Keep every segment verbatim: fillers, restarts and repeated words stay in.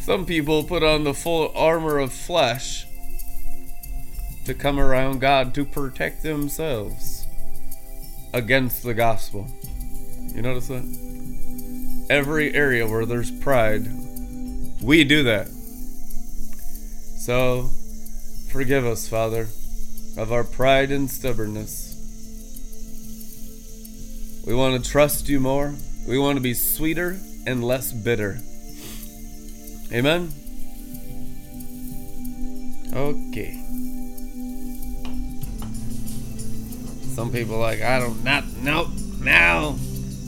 Some people put on the full armor of flesh to come around God to protect themselves against the gospel. You notice that? Every area where there's pride, we do that. So forgive us, Father, of our pride and stubbornness. We want to trust you more. We want to be sweeter and less bitter. Amen? Okay. Some people are like, I don't not nope now.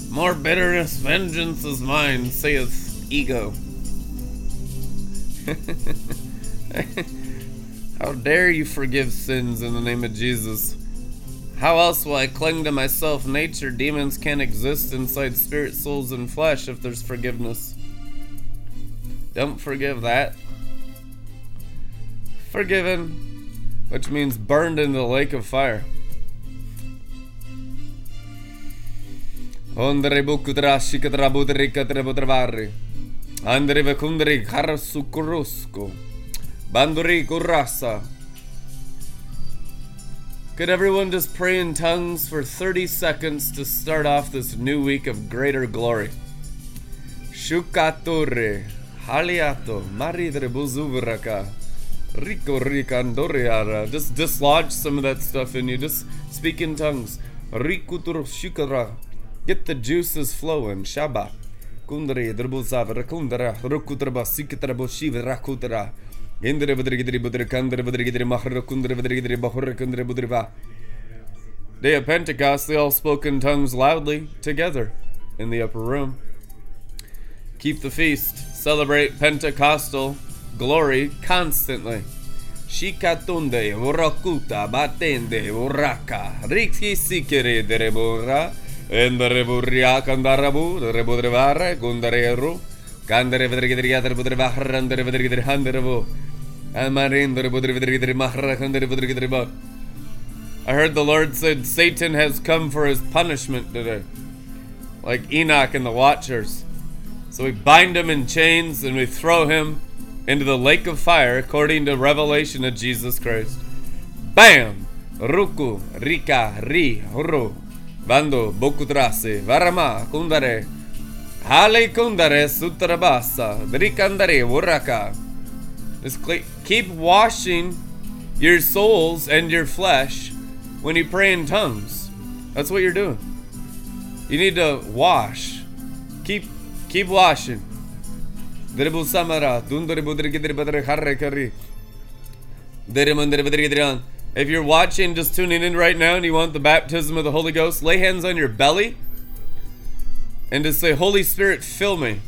More bitterness, vengeance is mine, saith ego. How dare you forgive sins in the name of Jesus? How else will I cling to my self-nature? Demons can't exist inside spirit, souls, and flesh if there's forgiveness. Don't forgive that. Forgiven, which means burned in the lake of fire. Could everyone just pray in tongues for thirty seconds to start off this new week of greater glory? Shukatore, haliato, maridrebuzuvraka, rico ricandoriara. Just dislodge some of that stuff in you. Just speak in tongues. Rikutur shukara. Get the juices flowing. Shaba. Kundre drebuzavra kundra. Rukutraba sikatraboshi rakutra. Day of Pentecost, they all spoke in tongues loudly together in the upper room. Keep the feast. Celebrate Pentecostal glory constantly. Shikatunde, Urakuta, Batende, Uraka, Riki Sikere, Derebura, Endereburiakandarabu, Rebudrevare, Gundareru, Kandere Vedrigriater Budrevahar and the Vedrigri Handerevo. I heard the Lord said Satan has come for his punishment today, like Enoch and the Watchers. So we bind him in chains and we throw him into the lake of fire according to revelation of Jesus Christ. Bam! Ruku, Rika, Ri, Huru, Bando, Bokutrasi, Varama, Kundare, Hale Kundare, Sutrabasa, Drikandare, Wuraka. Just keep washing your souls and your flesh when you pray in tongues. That's what you're doing. You need to wash. Keep keep washing. If you're watching, just tuning in right now, and you want the baptism of the Holy Ghost, lay hands on your belly and just say, Holy Spirit, fill me.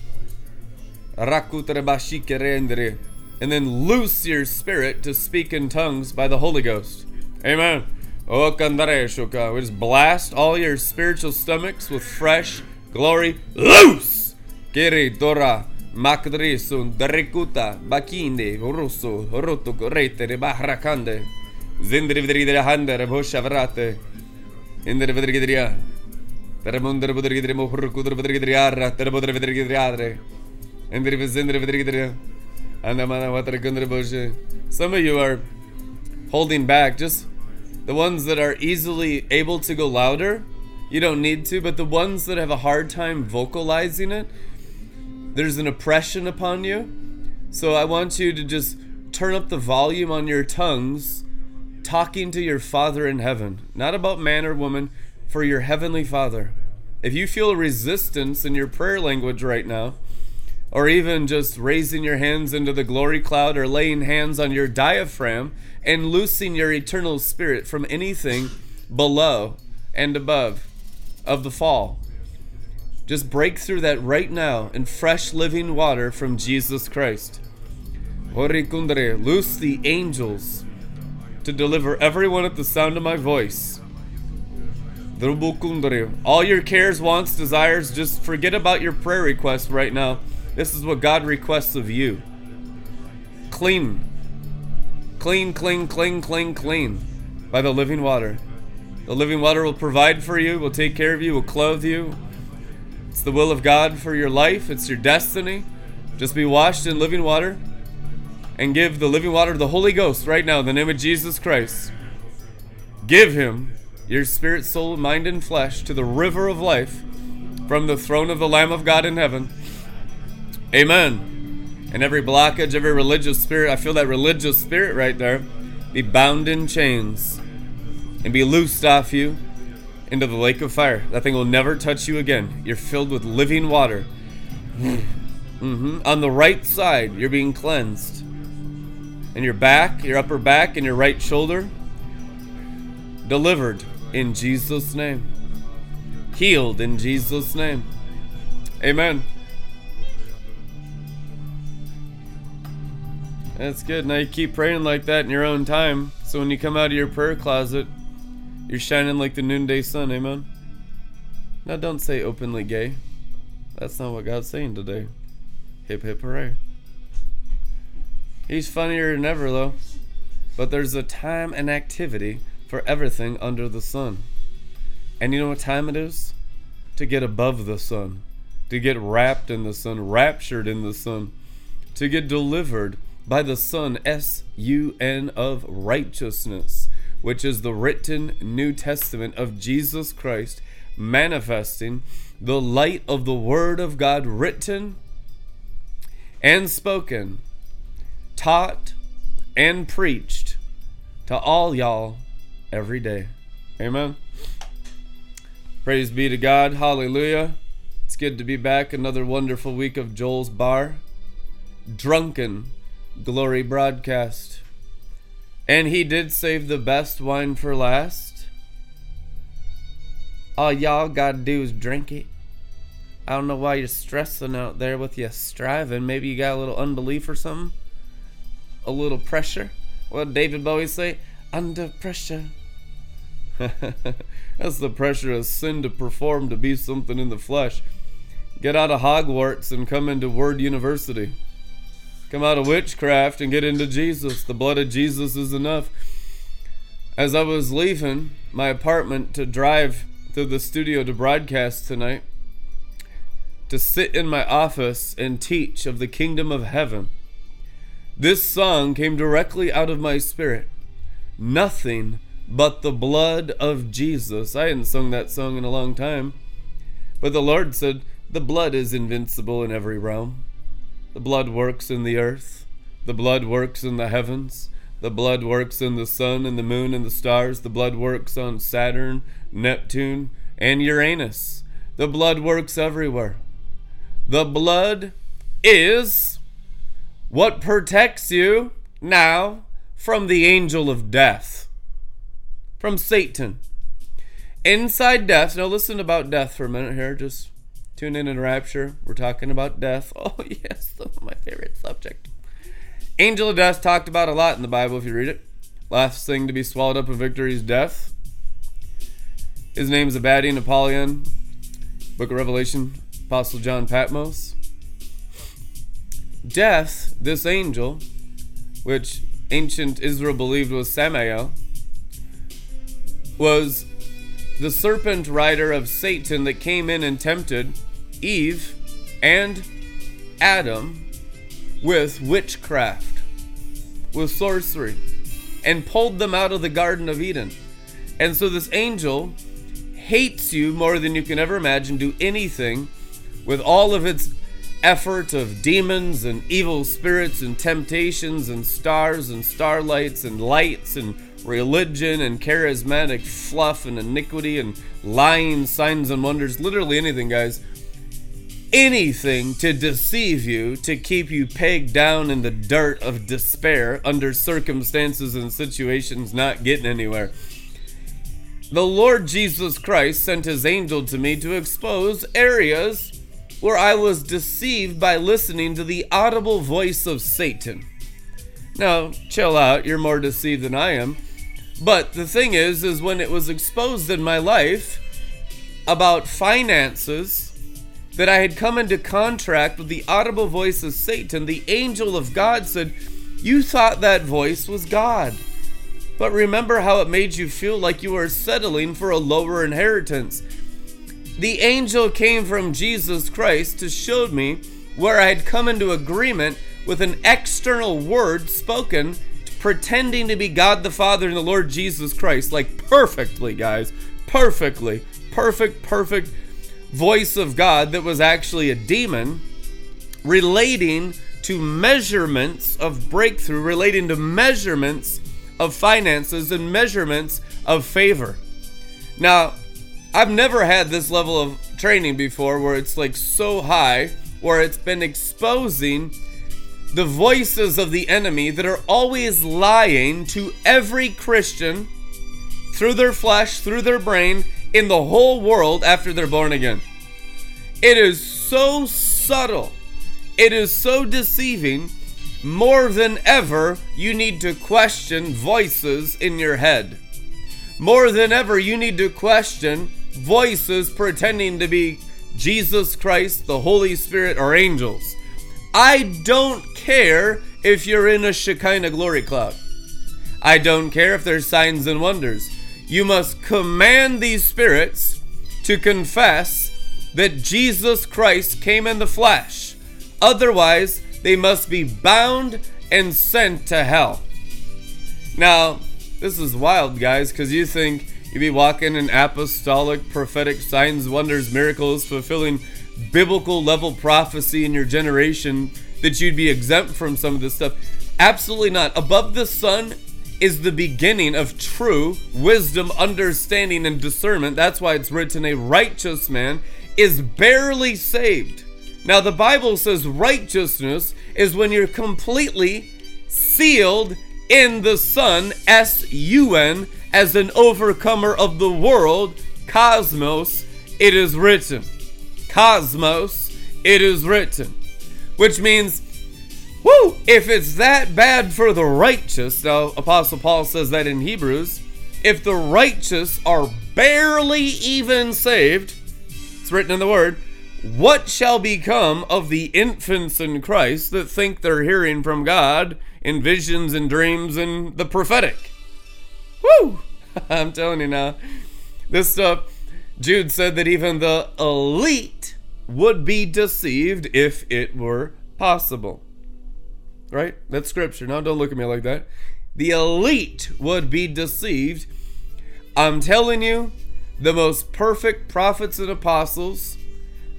And then loose your spirit to speak in tongues by the Holy Ghost. Amen. We just blast all your spiritual stomachs with fresh glory. Loose! Some of you are holding back. Just the ones that are easily able to go louder, you don't need to, but the ones that have a hard time vocalizing it, there's an oppression upon you. So I want you to just turn up the volume on your tongues, talking to your Father in heaven. Not about man or woman, for your heavenly Father. If you feel resistance in your prayer language right now, or even just raising your hands into the glory cloud or laying hands on your diaphragm and loosing your eternal spirit from anything below and above of the fall. Just break through that right now in fresh living water from Jesus Christ. Loose the angels to deliver everyone at the sound of my voice. All your cares, wants, desires, just forget about your prayer requests right now. This is what God requests of you. Clean. Clean, clean, clean, clean, clean. By the living water. The living water will provide for you, will take care of you, will clothe you, It's the will of God for your life. It's your destiny. Just be washed in living water and give the living water to the Holy Ghost right now in the name of Jesus Christ. Give him your spirit, soul, mind, and flesh to the river of life from the throne of the Lamb of God in heaven. Amen. And every blockage, every religious spirit, I feel that religious spirit right there, be bound in chains and be loosed off you into the lake of fire. That thing will never touch you again. You're filled with living water. Mm-hmm. On the right side, you're being cleansed. And your back, your upper back, and your right shoulder, delivered in Jesus' name. Healed in Jesus' name. Amen. That's good. Now you keep praying like that in your own time. So when you come out of your prayer closet, you're shining like the noonday sun. Amen. Now don't say openly gay. That's not what God's saying today. Hip hip hooray. He's funnier than ever though. But there's a time and activity for everything under the sun. And you know what time it is? To get above the sun. To get wrapped in the sun. Raptured in the sun. To get delivered by the sun. S U N of righteousness. Which is the written New Testament of Jesus Christ. Manifesting the light of the Word of God written and spoken, taught and preached to all y'all every day. Amen. Praise be to God. Hallelujah. It's good to be back. Another wonderful week of Joel's Bar Drunken Glory broadcast. And he did save the best wine for last. All y'all gotta do is drink it. I don't know why you're stressing out there with your striving. Maybe you got a little unbelief or something. A little pressure. What did David Bowie say? Under pressure. That's the pressure of sin to perform, to be something in the flesh. Get out of Hogwarts and come into Word University. Come out of witchcraft and get into Jesus. The blood of Jesus is enough. As I was leaving my apartment to drive to the studio to broadcast tonight, to sit in my office and teach of the kingdom of heaven, this song came directly out of my spirit. Nothing but the blood of Jesus. I hadn't sung that song in a long time. But the Lord said, the blood is invincible in every realm. The blood works in the earth. The blood works in the heavens. The blood works in the sun and the moon and the stars. The blood works on Saturn, Neptune, and Uranus. The blood works everywhere. The blood is what protects you now from the angel of death, from Satan. Inside death. Now listen about death for a minute here. Just tune in and rapture. We're talking about death. Oh yes, my favorite subject. Angel of death talked about a lot in the Bible if you read it. Last thing to be swallowed up in victory is death. His name's Abadi Napoleon. Book of Revelation. Apostle John Patmos. Death, this angel, which ancient Israel believed was Samael, was the serpent rider of Satan that came in and tempted Eve and Adam with witchcraft, with sorcery, and pulled them out of the Garden of Eden. And so this angel hates you more than you can ever imagine. Do anything with all of its effort of demons and evil spirits and temptations and stars and starlights and lights and religion and charismatic fluff and iniquity and lying signs and wonders. Literally anything, guys. Anything to deceive you, to keep you pegged down in the dirt of despair under circumstances and situations not getting anywhere. The Lord Jesus Christ sent his angel to me to expose areas where I was deceived by listening to the audible voice of Satan. Now, chill out, you're more deceived than I am. But the thing is, is when it was exposed in my life about finances, that I had come into contract with the audible voice of Satan, the angel of God said, you thought that voice was God. But remember how it made you feel like you were settling for a lower inheritance. The angel came from Jesus Christ to show me where I had come into agreement with an external word spoken, pretending to be God the Father and the Lord Jesus Christ. Like perfectly, guys. Perfectly. Perfect, perfect voice of God that was actually a demon relating to measurements of breakthrough, relating to measurements of finances and measurements of favor. Now, I've never had this level of training before where it's like so high, where it's been exposing the voices of the enemy that are always lying to every Christian through their flesh, through their brain, in the whole world after they're born again. It is so subtle. It is so deceiving. More than ever, you need to question voices in your head. More than ever, you need to question voices pretending to be Jesus Christ, the Holy Spirit, or angels. I don't care if you're in a Shekinah glory cloud. I don't care if there's signs and wonders. You must command these spirits to confess that Jesus Christ came in the flesh. Otherwise, they must be bound and sent to hell. Now, this is wild, guys, because you think you'd be walking in apostolic, prophetic signs, wonders, miracles, fulfilling biblical level prophecy in your generation, that you'd be exempt from some of this stuff. Absolutely not. Above the sun is the beginning of true wisdom, understanding, and discernment. That's why it's written, a righteous man is barely saved. Now, the Bible says righteousness is when you're completely sealed in the Son, S U N, as an overcomer of the world, cosmos, it is written. Cosmos, it is written. Which means, whoo, if it's that bad for the righteous, now Apostle Paul says that in Hebrews, if the righteous are barely even saved, it's written in the Word, what shall become of the infants in Christ that think they're hearing from God in visions and dreams and the prophetic? Woo! I'm telling you now, this stuff. Jude said that even the elite would be deceived if it were possible. Right? That's scripture. Now don't look at me like that. The elite would be deceived. I'm telling you, the most perfect prophets and apostles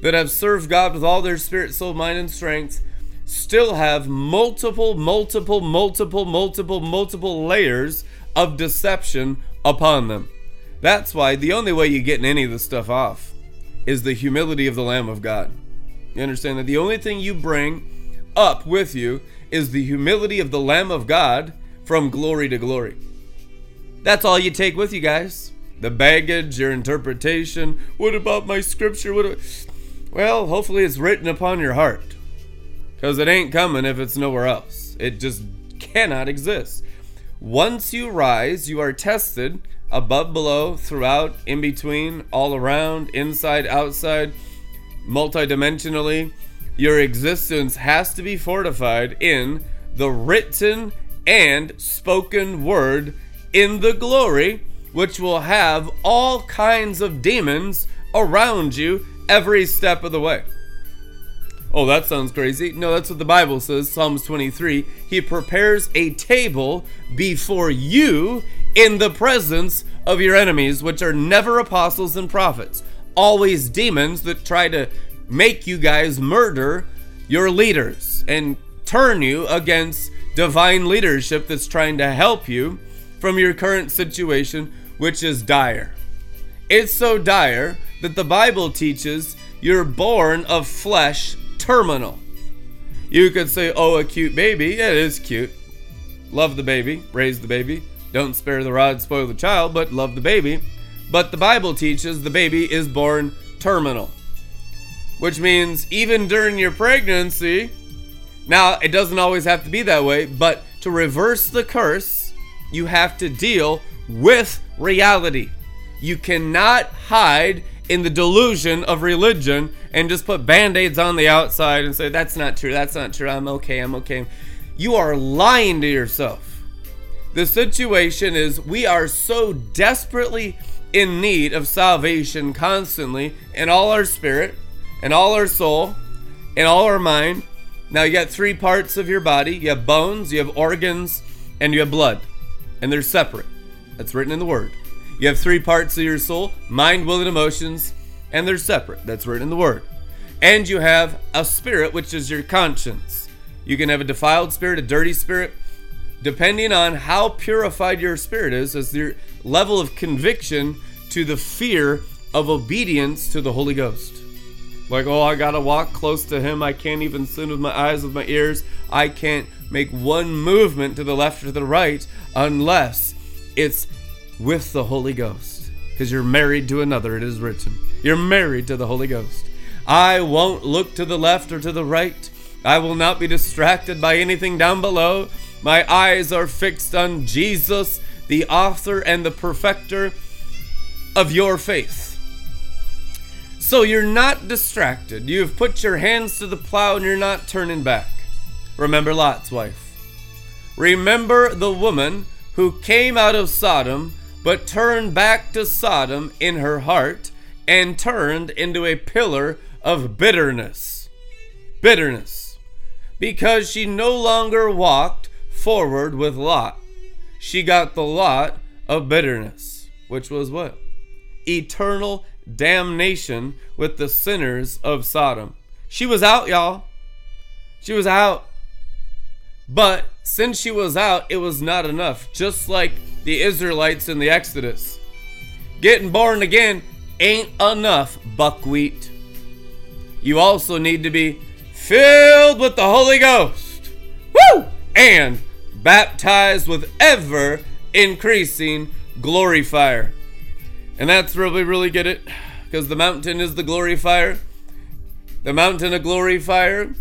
that have served God with all their spirit, soul, mind, and strength still have multiple, multiple, multiple, multiple, multiple layers of deception upon them. That's why the only way you're getting any of this stuff off is the humility of the Lamb of God. You understand that the only thing you bring up with you is the humility of the Lamb of God from glory to glory. That's all you take with you, guys. The baggage, your interpretation. What about my scripture? What? About... Well, hopefully it's written upon your heart, because it ain't coming if it's nowhere else. It just cannot exist. Once you rise, you are tested above, below, throughout, in between, all around, inside, outside, multidimensionally. Your existence has to be fortified in the written and spoken word in the glory, which will have all kinds of demons around you every step of the way. Oh, that sounds crazy. No, that's what the Bible says, Psalms twenty-three. He prepares a table before you in the presence of your enemies, which are never apostles and prophets. Always demons that try to make you guys murder your leaders and turn you against divine leadership that's trying to help you from your current situation, which is dire. It's so dire that the Bible teaches you're born of flesh terminal. You could say, oh, a cute baby. Yeah, it is cute. Love the baby. Raise the baby. Don't spare the rod, spoil the child, but love the baby. But the Bible teaches the baby is born terminal, which means even during your pregnancy, now it doesn't always have to be that way, but to reverse the curse, you have to deal with reality. You cannot hide in the delusion of religion and just put band-aids on the outside and say, that's not true, that's not true, I'm okay, I'm okay. You are lying to yourself. The situation is we are so desperately in need of salvation constantly in all our spirit, in all our soul, in all our mind. Now you got three parts of your body. You have bones, you have organs, and you have blood. And they're separate. That's written in the Word. You have three parts of your soul, mind, will, and emotions, and they're separate. That's written in the Word. And you have a spirit, which is your conscience. You can have a defiled spirit, a dirty spirit. Depending on how purified your spirit is, is your level of conviction to the fear of obedience to the Holy Ghost. Like, oh, I gotta walk close to Him. I can't even sin with my eyes, with my ears. I can't make one movement to the left or to the right unless it's with the Holy Ghost. Because you're married to another, it is written. You're married to the Holy Ghost. I won't look to the left or to the right. I will not be distracted by anything down below. My eyes are fixed on Jesus, the author and the perfecter of your faith. So you're not distracted. You've put your hands to the plow and you're not turning back. Remember Lot's wife. Remember the woman who came out of Sodom but turned back to Sodom in her heart and turned into a pillar of bitterness. Bitterness. Because she no longer walked forward with Lot. She got the lot of bitterness, which was what? Eternal damnation with the sinners of Sodom. She was out, y'all. She was out. But since she was out, it was not enough. Just like the Israelites in the Exodus. Getting born again ain't enough, buckwheat. You also need to be filled with the Holy Ghost. Woo! And baptized with ever-increasing glory fire. And that's where we really get it, because the mountain is the glory fire. The mountain of glory fire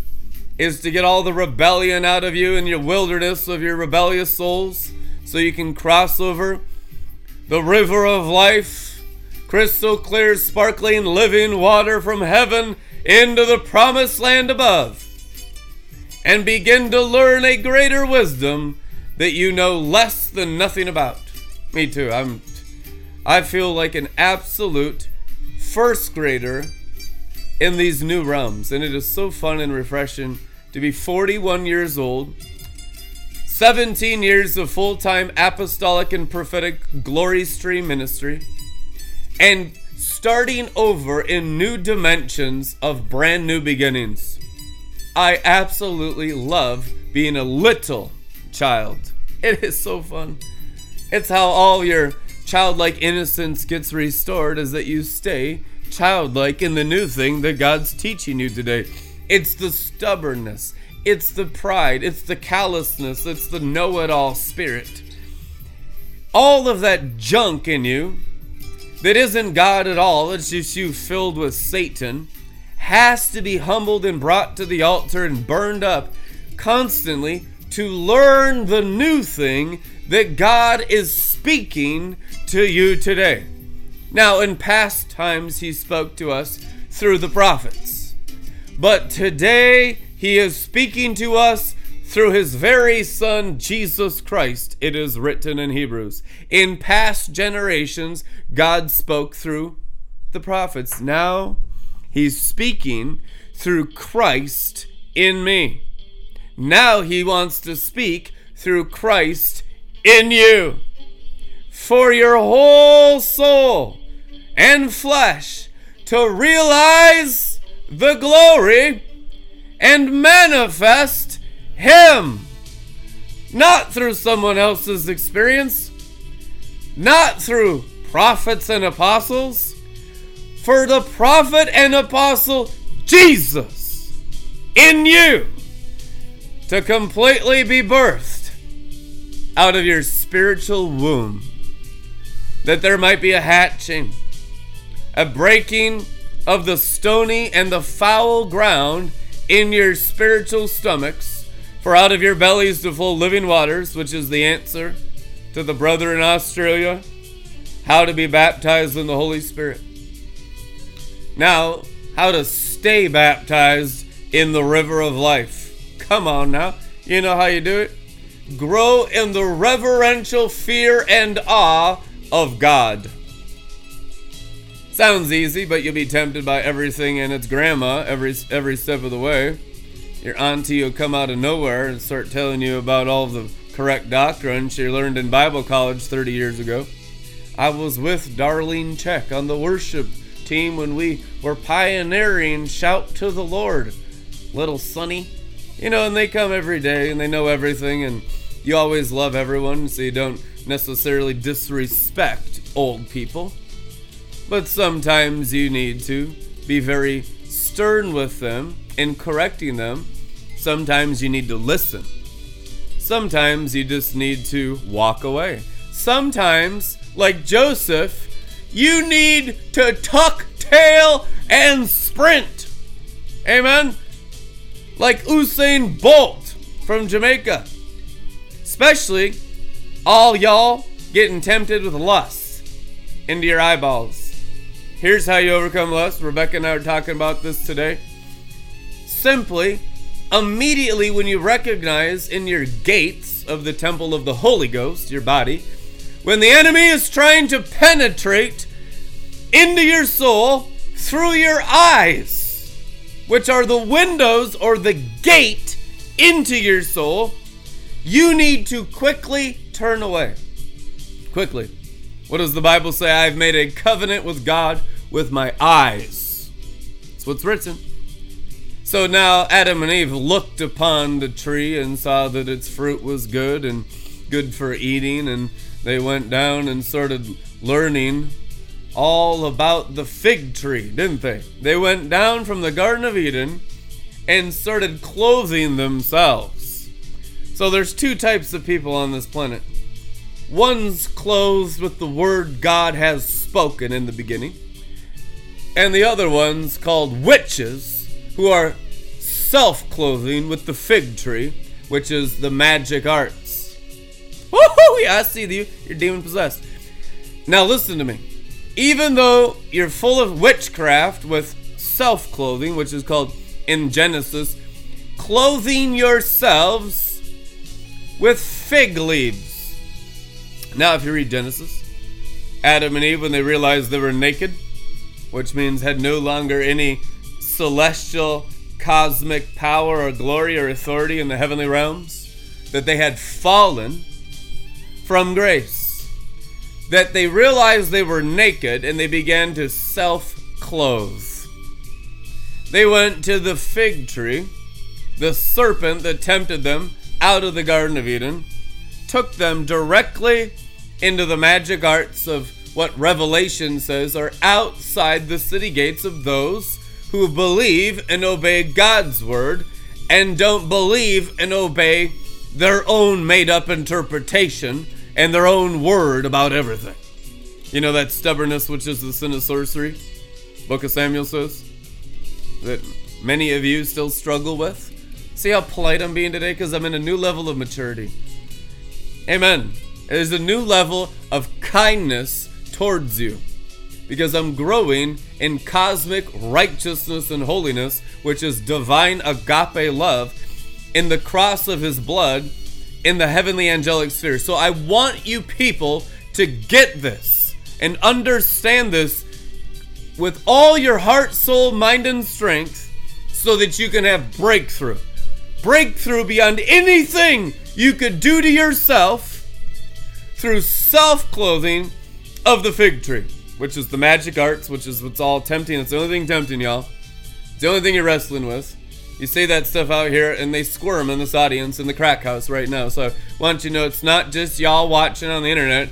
is to get all the rebellion out of you and your wilderness of your rebellious souls, so you can cross over the river of life, crystal clear, sparkling, living water from heaven into the promised land above, and begin to learn a greater wisdom that you know less than nothing about. Me too. I'm, I feel like an absolute first grader in these new realms. And it is so fun and refreshing to be forty-one years old, seventeen years of full-time apostolic and prophetic glory stream ministry, and starting over in new dimensions of brand new beginnings. I absolutely love being a little child. It is so fun. It's how all your childlike innocence gets restored, is that you stay childlike in the new thing that God's teaching you today. It's the stubbornness. It's the pride. It's the callousness. It's the know-it-all spirit. All of that junk in you that isn't God at all, it's just you filled with Satan, has to be humbled and brought to the altar and burned up constantly to learn the new thing that God is speaking to you today. Now, in past times, He spoke to us through the prophets. But today, He is speaking to us through His very Son, Jesus Christ. It is written in Hebrews. In past generations, God spoke through the prophets. Now, He's speaking through Christ in me. Now He wants to speak through Christ in you. For your whole soul and flesh to realize the glory and manifest Him. Not through someone else's experience. Not through prophets and apostles. For the prophet and apostle Jesus in you to completely be birthed out of your spiritual womb, that there might be a hatching, a breaking of the stony and the foul ground in your spiritual stomachs, for out of your bellies to flow living waters, which is the answer to the brother in Australia, how to be baptized in the Holy Spirit. Now, how to stay baptized in the river of life. Come on now. You know how you do it. Grow in the reverential fear and awe of God. Sounds easy, but you'll be tempted by everything and its grandma every every step of the way. Your auntie will come out of nowhere and start telling you about all the correct doctrine she learned in Bible college thirty years ago. I was with Darlene Check on the worship team when we were pioneering Shout to the Lord, Little Sonny. You know, and they come every day and they know everything, and you always love everyone, so you don't necessarily disrespect old people. But sometimes you need to be very stern with them in correcting them. Sometimes you need to listen. Sometimes you just need to walk away. Sometimes, like Joseph, you need to tuck tail and sprint. Amen? Like Usain Bolt from Jamaica. Especially all y'all getting tempted with lust into your eyeballs. Here's how you overcome lust. Rebecca and I are talking about this today. Simply, immediately when you recognize in your gates of the temple of the Holy Ghost, your body, when the enemy is trying to penetrate into your soul through your eyes, which are the windows or the gate into your soul, you need to quickly turn away. Quickly. What does the Bible say? I've made a covenant with God with my eyes. That's what's written. So now Adam and Eve looked upon the tree and saw that its fruit was good and good for eating, and they went down and started learning all about the fig tree, didn't they? They went down from the Garden of Eden and started clothing themselves. So there's two types of people on this planet. One's clothed with the word God has spoken in the beginning, and the other one's called witches, who are self-clothing with the fig tree, which is the magic arts. Woohoo! Yeah, I see you. You're demon-possessed. Now listen to me. Even though you're full of witchcraft with self-clothing, which is called, in Genesis, clothing yourselves with fig leaves. Now, if you read Genesis, Adam and Eve, when they realized they were naked, which means had no longer any celestial, cosmic power or glory or authority in the heavenly realms, that they had fallen from grace, that they realized they were naked and they began to self-clothe. They went to the fig tree, the serpent that tempted them out of the Garden of Eden, took them directly into the magic arts of what Revelation says are outside the city gates of those who believe and obey God's word and don't believe and obey their own made-up interpretation and their own word about everything. You know that stubbornness which is the sin of sorcery? Book of Samuel says that many of you still struggle with. See how polite I'm being today because I'm in a new level of maturity. Amen. It is a new level of kindness towards you because I'm growing in cosmic righteousness and holiness, which is divine agape love in the cross of his blood in the heavenly angelic sphere. So I want you people to get this and understand this with all your heart, soul, mind, and strength so that you can have breakthrough. Breakthrough beyond anything you could do to yourself through self-clothing of the fig tree, which is the magic arts, which is what's all tempting. It's the only thing tempting, y'all. It's the only thing you're wrestling with. You say that stuff out here, and they squirm in this audience in the crack house right now. So I want you to know it's not just y'all watching on the internet.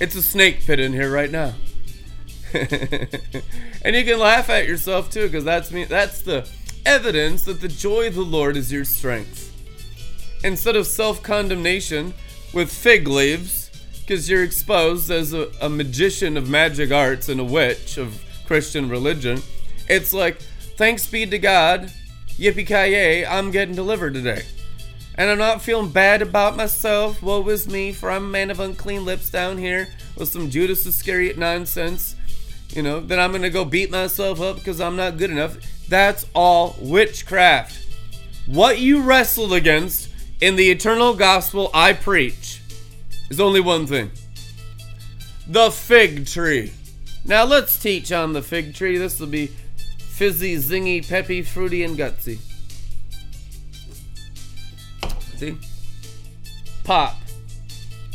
It's a snake pit in here right now. And you can laugh at yourself, too, because that's me. That's the evidence that the joy of the Lord is your strength. Instead of self-condemnation with fig leaves, because you're exposed as a, a magician of magic arts and a witch of Christian religion, it's like, thanks be to God, yippee-ki-yay, I'm getting delivered today. And I'm not feeling bad about myself, woe is me, for I'm a man of unclean lips down here with some Judas Iscariot nonsense. You know, then I'm going to go beat myself up because I'm not good enough. That's all witchcraft. What you wrestled against in the eternal gospel I preach is only one thing. The fig tree. Now let's teach on the fig tree. This will be fizzy, zingy, peppy, fruity, and gutsy. See? Pop.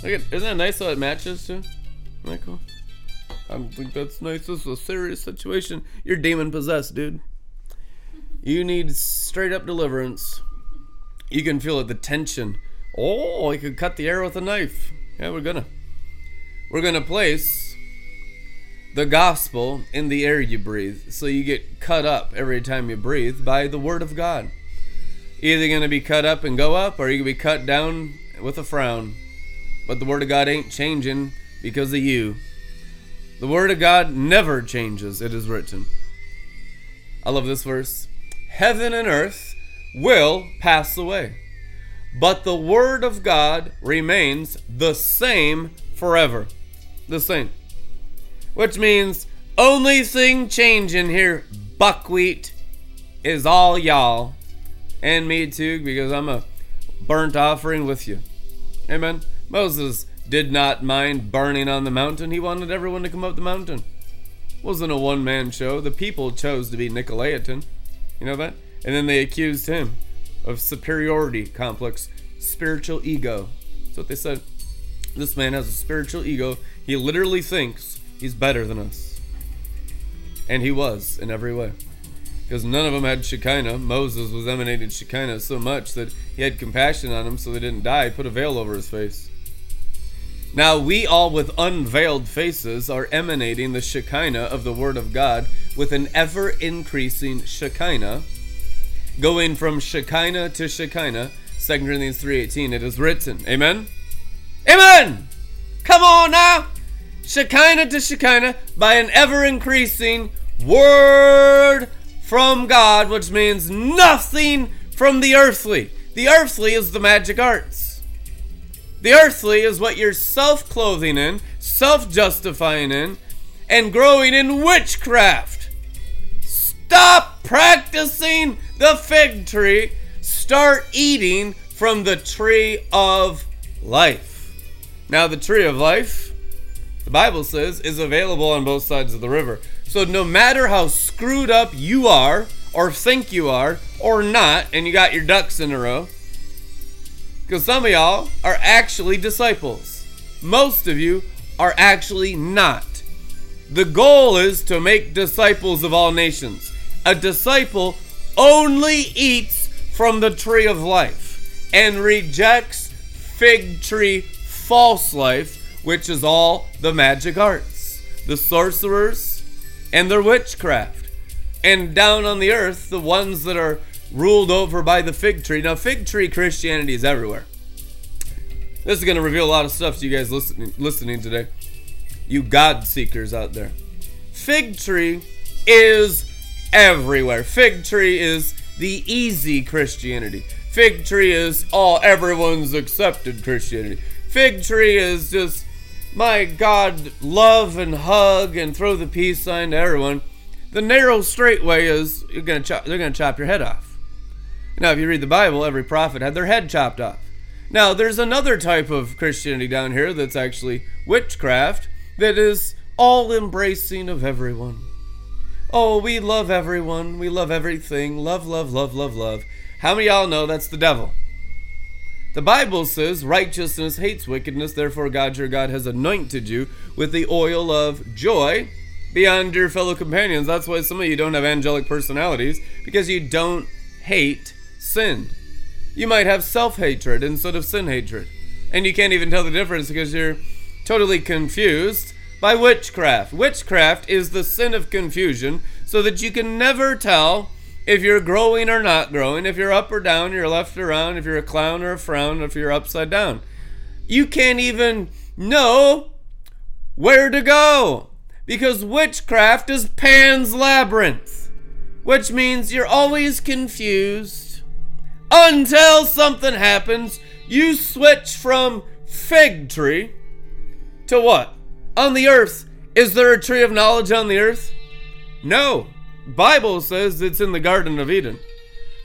Look at, isn't that nice how it matches too? Isn't that cool? I don't think that's nice. This is a serious situation. You're demon possessed, dude. You need straight up deliverance. You can feel it, the tension. Oh, I could cut the air with a knife. Yeah, we're gonna. We're gonna place the gospel in the air you breathe. So you get cut up every time you breathe by the word of God. Either gonna be cut up and go up, or you can be cut down with a frown. But the word of God ain't changing because of you. The word of God never changes, it is written. I love this verse. Heaven and earth will pass away, but the word of God remains the same forever. The same. Which means only thing changing here, buckwheat, is all y'all. And me too, because I'm a burnt offering with you. Amen. Moses did not mind burning on the mountain. He wanted everyone to come up the mountain. It wasn't a one-man show. The people chose to be Nicolaitan. You know that? And then they accused him of superiority complex, spiritual ego. That's what they said. This man has a spiritual ego. He literally thinks he's better than us. And he was in every way. Because none of them had Shekinah. Moses was emanated Shekinah so much that he had compassion on them so they didn't die. He put a veil over his face. Now we all with unveiled faces are emanating the Shekinah of the Word of God with an ever-increasing Shekinah. Going from Shekinah to Shekinah. Second Corinthians three eighteen, it is written. Amen? Amen! Come on now! Shekinah to Shekinah by an ever-increasing Word from God, which means nothing from the earthly. The earthly is the magic arts. The earthly is what you're self-clothing in, self-justifying in, and growing in witchcraft. Stop practicing the fig tree. Start eating from the tree of life. Now, the tree of life, the Bible says, is available on both sides of the river. So no matter how screwed up you are, or think you are, or not, and you got your ducks in a row, because some of y'all are actually disciples. Most of you are actually not. The goal is to make disciples of all nations. A disciple only eats from the tree of life and rejects fig tree false life, which is all the magic arts, the sorcerers, and their witchcraft. And down on the earth, the ones that are ruled over by the fig tree. Now, fig tree Christianity is everywhere. This is going to reveal a lot of stuff to you guys listen, listening today. You God seekers out there. Fig tree is everywhere. Fig tree is the easy Christianity. Fig tree is all everyone's accepted Christianity. Fig tree is just, my God, love and hug and throw the peace sign to everyone. The narrow straight way is you're gonna chop, they're going to chop your head off. Now, if you read the Bible, every prophet had their head chopped off. Now, there's another type of Christianity down here that's actually witchcraft that is all-embracing of everyone. Oh, we love everyone. We love everything. Love, love, love, love, love. How many of y'all know that's the devil? The Bible says righteousness hates wickedness, therefore God your God has anointed you with the oil of joy beyond your fellow companions. That's why some of you don't have angelic personalities, because you don't hate sin. You might have self-hatred instead of sin-hatred. And you can't even tell the difference because you're totally confused by witchcraft. Witchcraft is the sin of confusion so that you can never tell if you're growing or not growing, if you're up or down, you're left or round, if you're a clown or a frown, if you're upside down. You can't even know where to go because witchcraft is Pan's Labyrinth, which means you're always confused until something happens. You switch from fig tree to what? On the earth. Is there a tree of knowledge on the earth? No. Bible says it's in the Garden of Eden.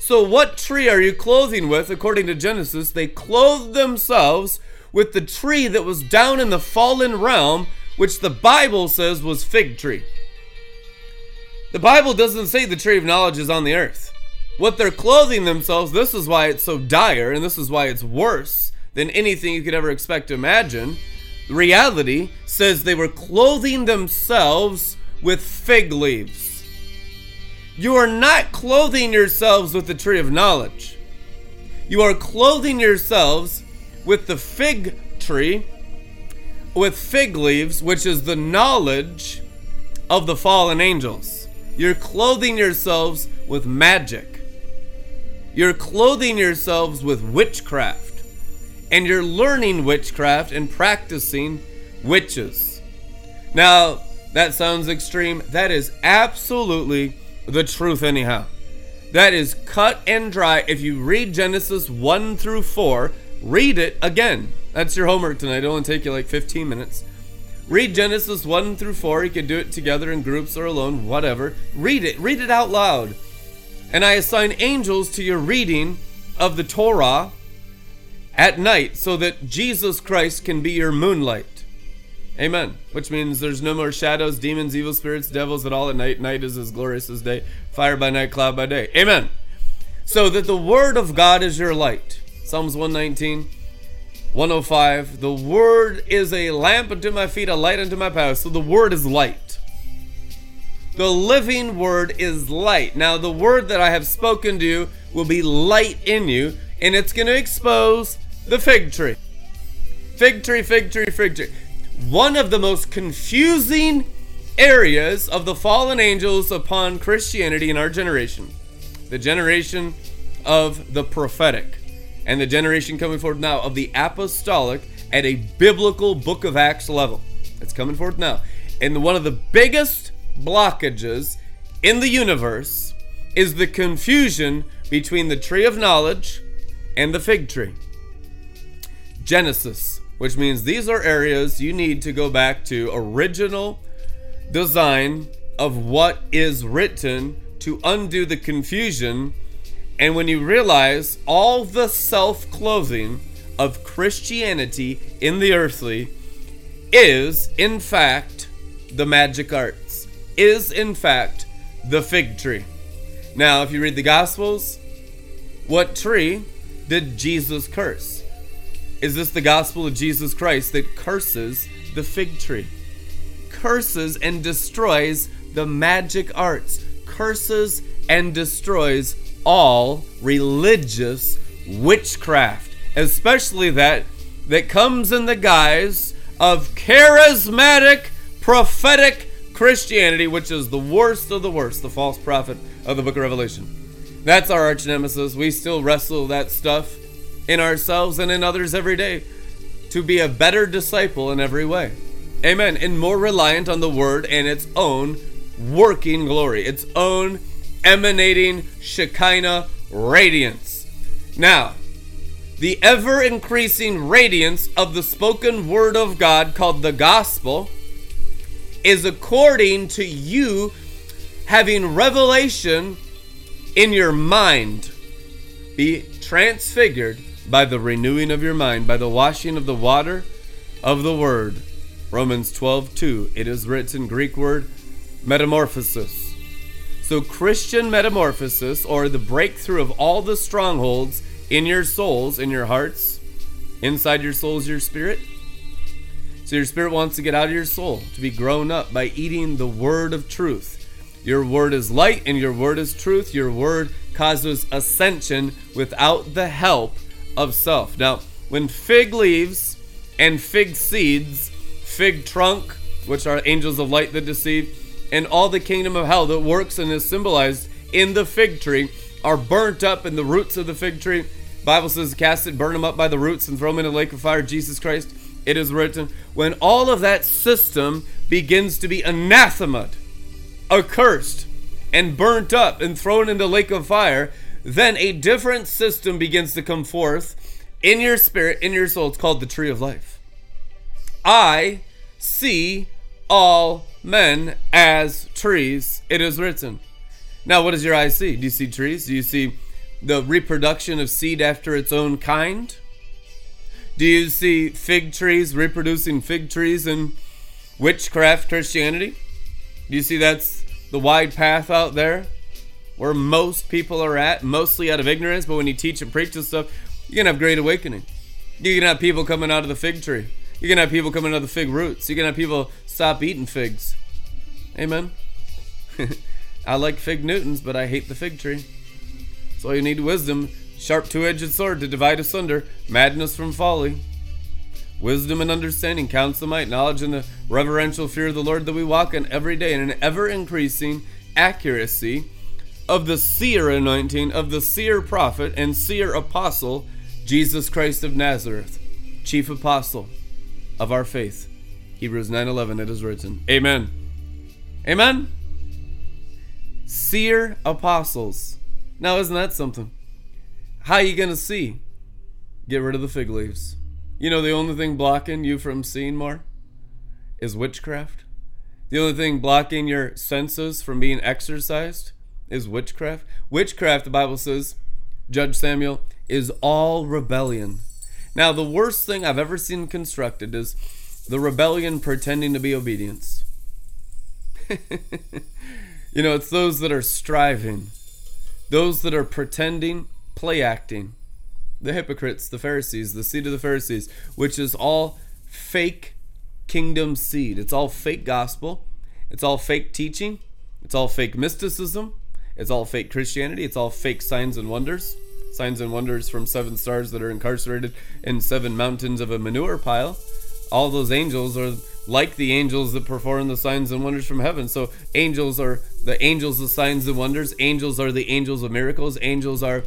So what tree are you clothing with? According to Genesis, they clothed themselves with the tree that was down in the fallen realm, which the Bible says was fig tree. The Bible doesn't say the tree of knowledge is on the earth. What they're clothing themselves, this is why it's so dire, and this is why it's worse than anything you could ever expect to imagine. Reality says they were clothing themselves with fig leaves. You are not clothing yourselves with the tree of knowledge. You are clothing yourselves with the fig tree, with fig leaves, which is the knowledge of the fallen angels. You're clothing yourselves with magic. You're clothing yourselves with witchcraft. And you're learning witchcraft and practicing witches. Now, that sounds extreme. That is absolutely the truth anyhow. That is cut and dry. If you read Genesis one through four, read it again. That's your homework tonight. It'll only take you like fifteen minutes. Read Genesis one through four. You can do it together in groups or alone, whatever. Read it. Read it out loud. And I assign angels to your reading of the Torah at night so that Jesus Christ can be your moonlight. Amen. Which means there's no more shadows, demons, evil spirits, devils at all at night. Night is as glorious as day. Fire by night, cloud by day. Amen. So that the word of God is your light. Psalms one nineteen, one oh five. The word is a lamp unto my feet, a light unto my path. So the word is light. The living word is light. Now the word that I have spoken to you will be light in you. And it's going to expose the fig tree. Fig tree, fig tree, fig tree. One of the most confusing areas of the fallen angels upon Christianity in our generation. The generation of the prophetic. And the generation coming forth now of the apostolic at a biblical Book of Acts level. It's coming forth now. And one of the biggest blockages in the universe is the confusion between the tree of knowledge and the fig tree. Genesis, which means these are areas you need to go back to original design of what is written to undo the confusion. And when you realize all the self-clothing of Christianity in the earthly is in fact the magic arts, is in fact the fig tree. Now, if you read the Gospels, what tree did Jesus curse? Is this the gospel of Jesus Christ that curses the fig tree? Curses and destroys the magic arts. Curses and destroys all religious witchcraft. Especially that that comes in the guise of charismatic, prophetic Christianity, which is the worst of the worst, the false prophet of the book of Revelation. That's our arch nemesis. We still wrestle that stuff in ourselves and in others every day to be a better disciple in every way. Amen. And more reliant on the word and its own working glory, its own emanating Shekinah radiance. Now, the ever-increasing radiance of the spoken word of God called the gospel is according to you having revelation in your mind. Be transfigured by the renewing of your mind, by the washing of the water of the word. Romans twelve two, it is written, Greek word, metamorphosis. So Christian metamorphosis, or the breakthrough of all the strongholds in your souls, in your hearts, inside your souls, your spirit. So your spirit wants to get out of your soul, to be grown up by eating the word of truth. Your word is light and your word is truth. Your word causes ascension without the help of self. Now, when fig leaves and fig seeds, fig trunk, which are angels of light that deceive, and all the kingdom of hell that works and is symbolized in the fig tree are burnt up in the roots of the fig tree. The Bible says, cast it, burn them up by the roots and throw them in the lake of fire, Jesus Christ. It is written, when all of that system begins to be anathemaed, accursed and burnt up and thrown into the lake of fire, then a different system begins to come forth in your spirit, in your soul. It's called the tree of life. I see all men as trees, it is written. Now, what does your eye see? Do you see trees? Do you see the reproduction of seed after its own kind? Do you see fig trees reproducing fig trees and Witchcraft Christianity. Do you see that's the wide path out there where most people are at, mostly out of ignorance? But when you teach and preach this stuff, you're going to have great awakening. You're going to have people coming out of the fig tree. You're going to have people coming out of the fig roots. You're going to have people stop eating figs. Amen. I like fig Newtons, but I hate the fig tree. So you need wisdom, sharp two-edged sword to divide asunder madness from folly. Wisdom and understanding, counsel, might, knowledge, and the reverential fear of the Lord that we walk in every day, in an ever-increasing accuracy of the seer anointing, of the seer prophet and seer apostle, Jesus Christ of Nazareth, chief apostle of our faith. Hebrews nine eleven, it is written. Amen. Amen. Seer apostles. Now, isn't that something? How are you going to see? Get rid of the fig leaves. You know, the only thing blocking you from seeing more is witchcraft. The only thing blocking your senses from being exercised is witchcraft. Witchcraft, the Bible says, Judge Samuel, is all rebellion. Now, the worst thing I've ever seen constructed is the rebellion pretending to be obedience. You know, it's those that are striving, those that are pretending, play acting. The hypocrites, the Pharisees, the seed of the Pharisees, which is all fake kingdom seed. It's all fake gospel. It's all fake teaching. It's all fake mysticism. It's all fake Christianity. It's all fake signs and wonders. Signs and wonders from seven stars that are incarcerated in seven mountains of a manure pile. All those angels are like the angels that perform the signs and wonders from heaven. So angels are the angels of signs and wonders. Angels are the angels of miracles. Angels are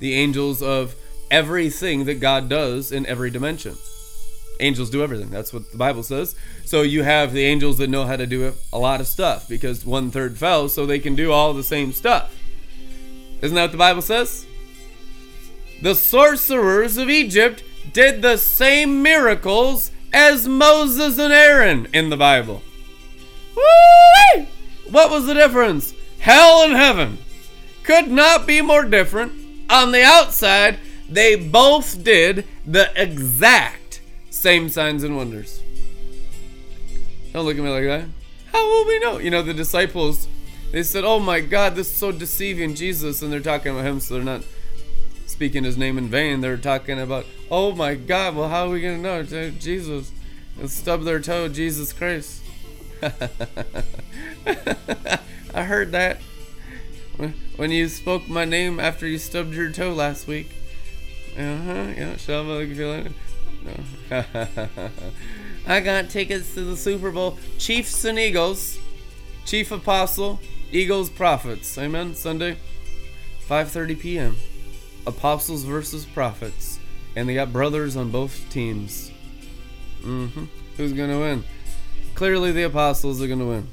the angels of everything that God does in every dimension. Angels do everything. That's what the Bible says. So you have the angels that know how to do a lot of stuff because one third fell, so they can do all the same stuff. Isn't that what the Bible says? The sorcerers of Egypt did the same miracles as Moses and Aaron in the Bible. Woo! What was the difference? Hell and heaven could not be more different. On the outside, they both did the exact same signs and wonders. Don't look at me like that. How will we know? You know, the disciples, they said, oh my God, this is so deceiving, Jesus. And they're talking about him, so they're not speaking his name in vain. They're talking about, oh my God, well, how are we going to know? Jesus. And stub their toe, Jesus Christ. I heard that when you spoke my name after you stubbed your toe last week. Uh-huh, yeah, Shalva, you feel it? No. I got tickets to the Super Bowl. Chiefs and Eagles. Chief Apostle, Eagles Prophets. Amen, Sunday, five thirty p.m. Apostles versus Prophets. And they got brothers on both teams. Mm-hmm. Who's going to win? Clearly the Apostles are going to win.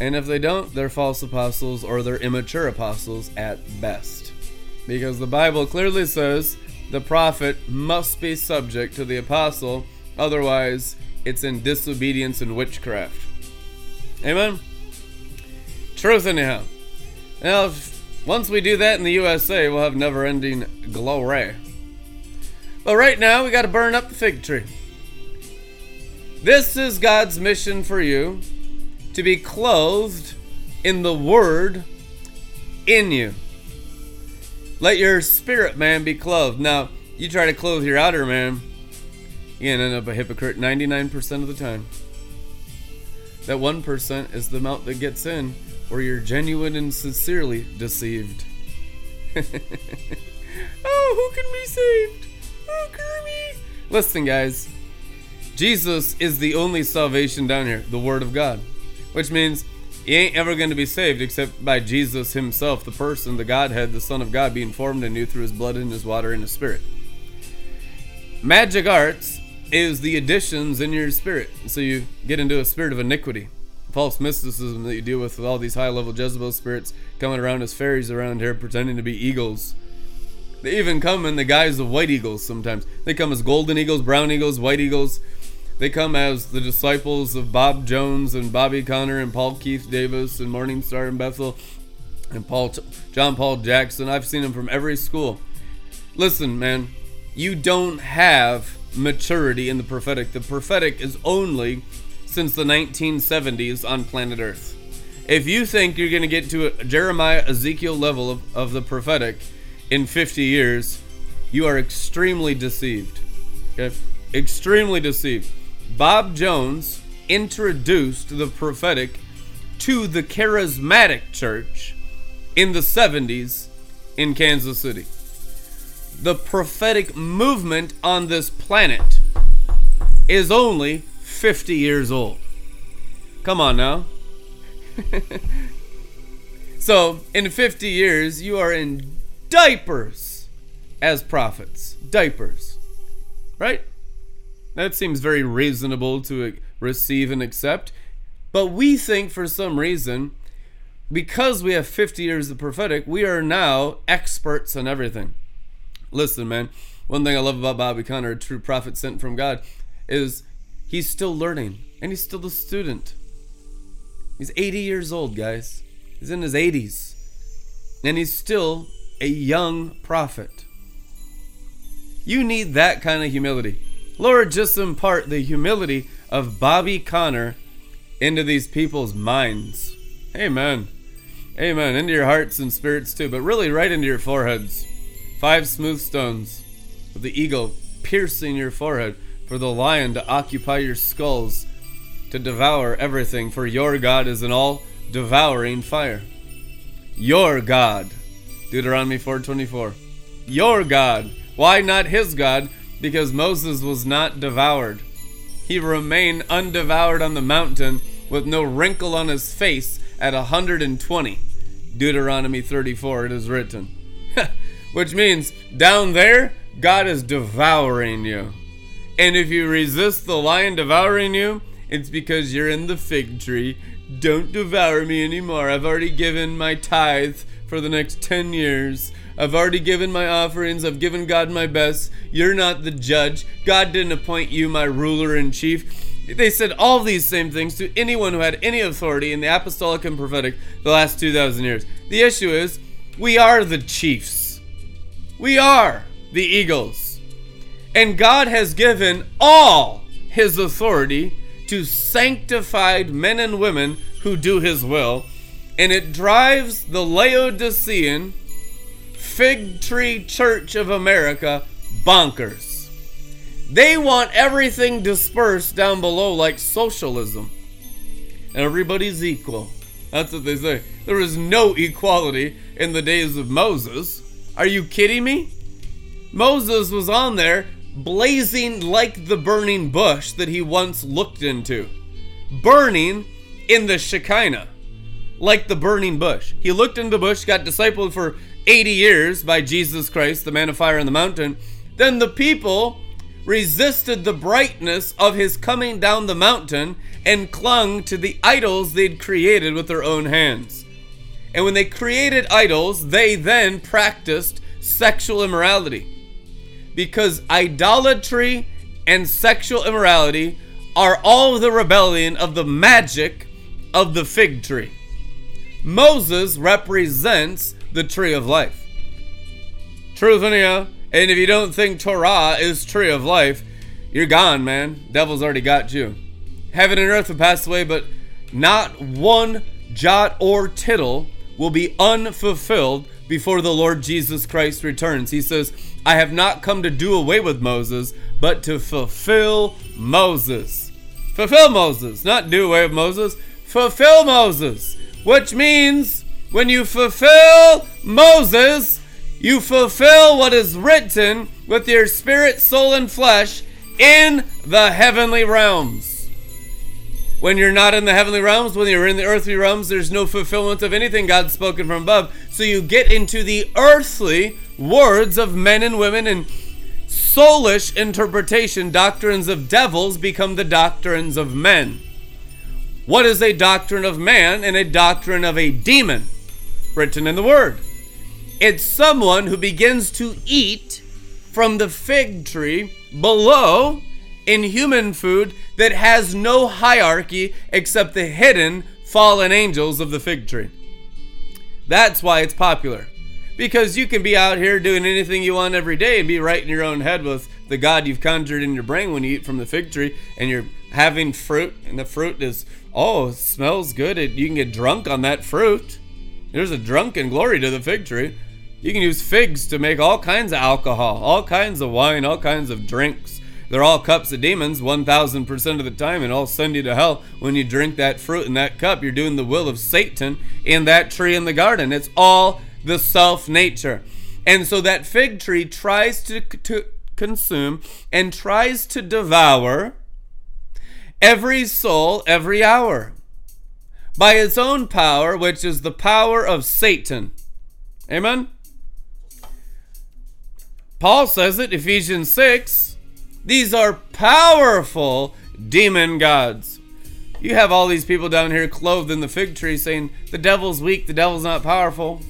And if they don't, they're false apostles or they're immature apostles at best. Because the Bible clearly says the prophet must be subject to the apostle. Otherwise, it's in disobedience and witchcraft. Amen? Truth anyhow. Now, if, once we do that in the U S A, we'll have never-ending glory. But right now, we got to burn up the fig tree. This is God's mission for you. To be clothed in the word in you. Let your spirit man be clothed. Now, you try to clothe your outer man, you're gonna end up a hypocrite ninety-nine percent of the time. That one percent is the amount that gets in where you're genuine and sincerely deceived. Oh, who can be saved? Who can be? Listen, guys, Jesus is the only salvation down here, the Word of God. Which means you ain't ever going to be saved except by Jesus himself, the person, the Godhead, the Son of God, being formed in you through his blood and his water and his spirit. Magic arts is the additions in your spirit. So you get into a spirit of iniquity, false mysticism that you deal with with all these high-level Jezebel spirits coming around as fairies around here pretending to be eagles. They even come in the guise of white eagles sometimes. They come as golden eagles, brown eagles, white eagles. They come as the disciples of Bob Jones and Bobby Connor and Paul Keith Davis and Morningstar and Bethel and Paul T- John Paul Jackson. I've seen them from every school. Listen, man, you don't have maturity in the prophetic. The prophetic is only since the nineteen seventies on planet Earth. If you think you're going to get to a Jeremiah, Ezekiel level of, of the prophetic in fifty years, you are extremely deceived. Okay? Extremely deceived. Bob Jones introduced the prophetic to the charismatic church in the seventies in Kansas City. The prophetic movement on this planet is only fifty years old. Come on now. So, in fifty years, you are in diapers as prophets. Diapers. Right? That seems very reasonable to receive and accept. But we think for some reason, because we have fifty years of prophetic, we are now experts on everything. Listen, man, one thing I love about Bobby Conner, a true prophet sent from God, is he's still learning, and he's still a student. He's eighty years old, guys. He's in his eighties, and he's still a young prophet. You need that kind of humility. Lord, just impart the humility of Bobby Conner into these people's minds. Amen. Amen. Into your hearts and spirits, too, but really right into your foreheads. Five smooth stones with the eagle piercing your forehead, for the lion to occupy your skulls, to devour everything, for your God is an all-devouring fire. Your God. Deuteronomy four twenty-four. Your God. Why not his God? Because Moses was not devoured. He remained undevoured on the mountain with no wrinkle on his face at one hundred twenty. Deuteronomy thirty-four, it is written. Which means, down there, God is devouring you. And if you resist the lion devouring you, it's because you're in the fig tree. Don't devour me anymore. I've already given my tithe for the next ten years. I've already given my offerings. I've given God my best. You're not the judge. God didn't appoint you my ruler in chief. They said all these same things to anyone who had any authority in the apostolic and prophetic the last two thousand years. The issue is, we are the chiefs. We are the eagles. And God has given all his authority to sanctified men and women who do his will. And it drives the Laodicean fig tree church of America bonkers. They want everything dispersed down below like socialism. Everybody's equal. That's what they say. There was no equality in the days of Moses. Are you kidding me? Moses was on there blazing like the burning bush that he once looked into. Burning in the Shekinah, like the burning bush. He looked into the bush, got discipled for eighty years by Jesus Christ, the man of fire on the mountain. Then the people resisted the brightness of his coming down the mountain and clung to the idols they'd created with their own hands. And when they created idols, they then practiced sexual immorality. Because idolatry and sexual immorality are all the rebellion of the magic of the fig tree. Moses represents the tree of life. Truth in you. And if you don't think Torah is tree of life, you're gone, man. Devil's already got you. Heaven and earth will pass away, but not one jot or tittle will be unfulfilled before the Lord Jesus Christ returns. He says, I have not come to do away with Moses, but to fulfill Moses. Fulfill Moses, not do away with Moses. Fulfill Moses, which means when you fulfill Moses, you fulfill what is written with your spirit, soul, and flesh in the heavenly realms. When you're not in the heavenly realms, when you're in the earthly realms, there's no fulfillment of anything God's spoken from above. So you get into the earthly words of men and women, and soulish interpretation, doctrines of devils become the doctrines of men. What is a doctrine of man and a doctrine of a demon? Written in the Word. It's someone who begins to eat from the fig tree below in human food that has no hierarchy except the hidden fallen angels of the fig tree. That's why it's popular. Because you can be out here doing anything you want every day and be right in your own head with the God you've conjured in your brain when you eat from the fig tree, and you're having fruit, and the fruit is, oh, it smells good. It, you can get drunk on that fruit. There's a drunken glory to the fig tree. You can use figs to make all kinds of alcohol, all kinds of wine, all kinds of drinks. They're all cups of demons one thousand percent of the time, and all send you to hell. When you drink that fruit in that cup, you're doing the will of Satan in that tree in the garden. It's all the self nature. And so that fig tree tries to, to consume and tries to devour every soul every hour by its own power, which is the power of Satan. Amen? Paul says it, Ephesians six. These are powerful demon gods. You have all these people down here clothed in the fig tree saying, the devil's weak, the devil's not powerful.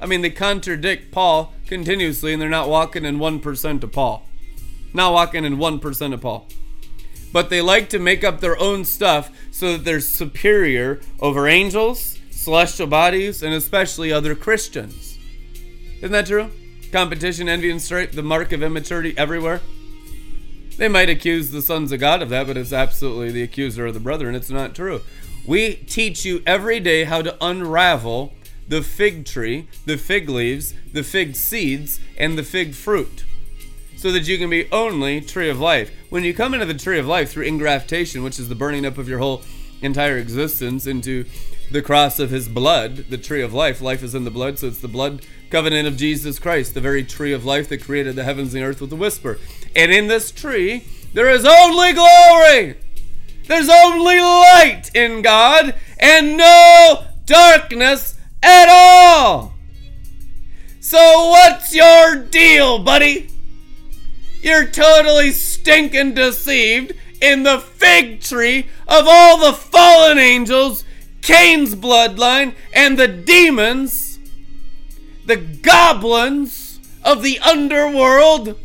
I mean, they contradict Paul continuously, and they're not walking in one percent of Paul. Not walking in one percent of Paul. But they like to make up their own stuff so that they're superior over angels, celestial bodies, and especially other Christians. Isn't that true? Competition, envy, and strife, the mark of immaturity everywhere. They might accuse the sons of God of that, but it's absolutely the accuser of the brethren. It's not true. We teach you every day how to unravel the fig tree, the fig leaves, the fig seeds, and the fig fruit, so that you can be only tree of life. When you come into the tree of life through engraftation, which is the burning up of your whole entire existence into the cross of his blood, the tree of life, life is in the blood, so it's the blood covenant of Jesus Christ, the very tree of life that created the heavens and the earth with a whisper. And in this tree, there is only glory. There's only light in God and no darkness at all. So what's your deal, buddy? You're totally stinking deceived in the fig tree of all the fallen angels, Cain's bloodline, and the demons, the goblins of the underworld,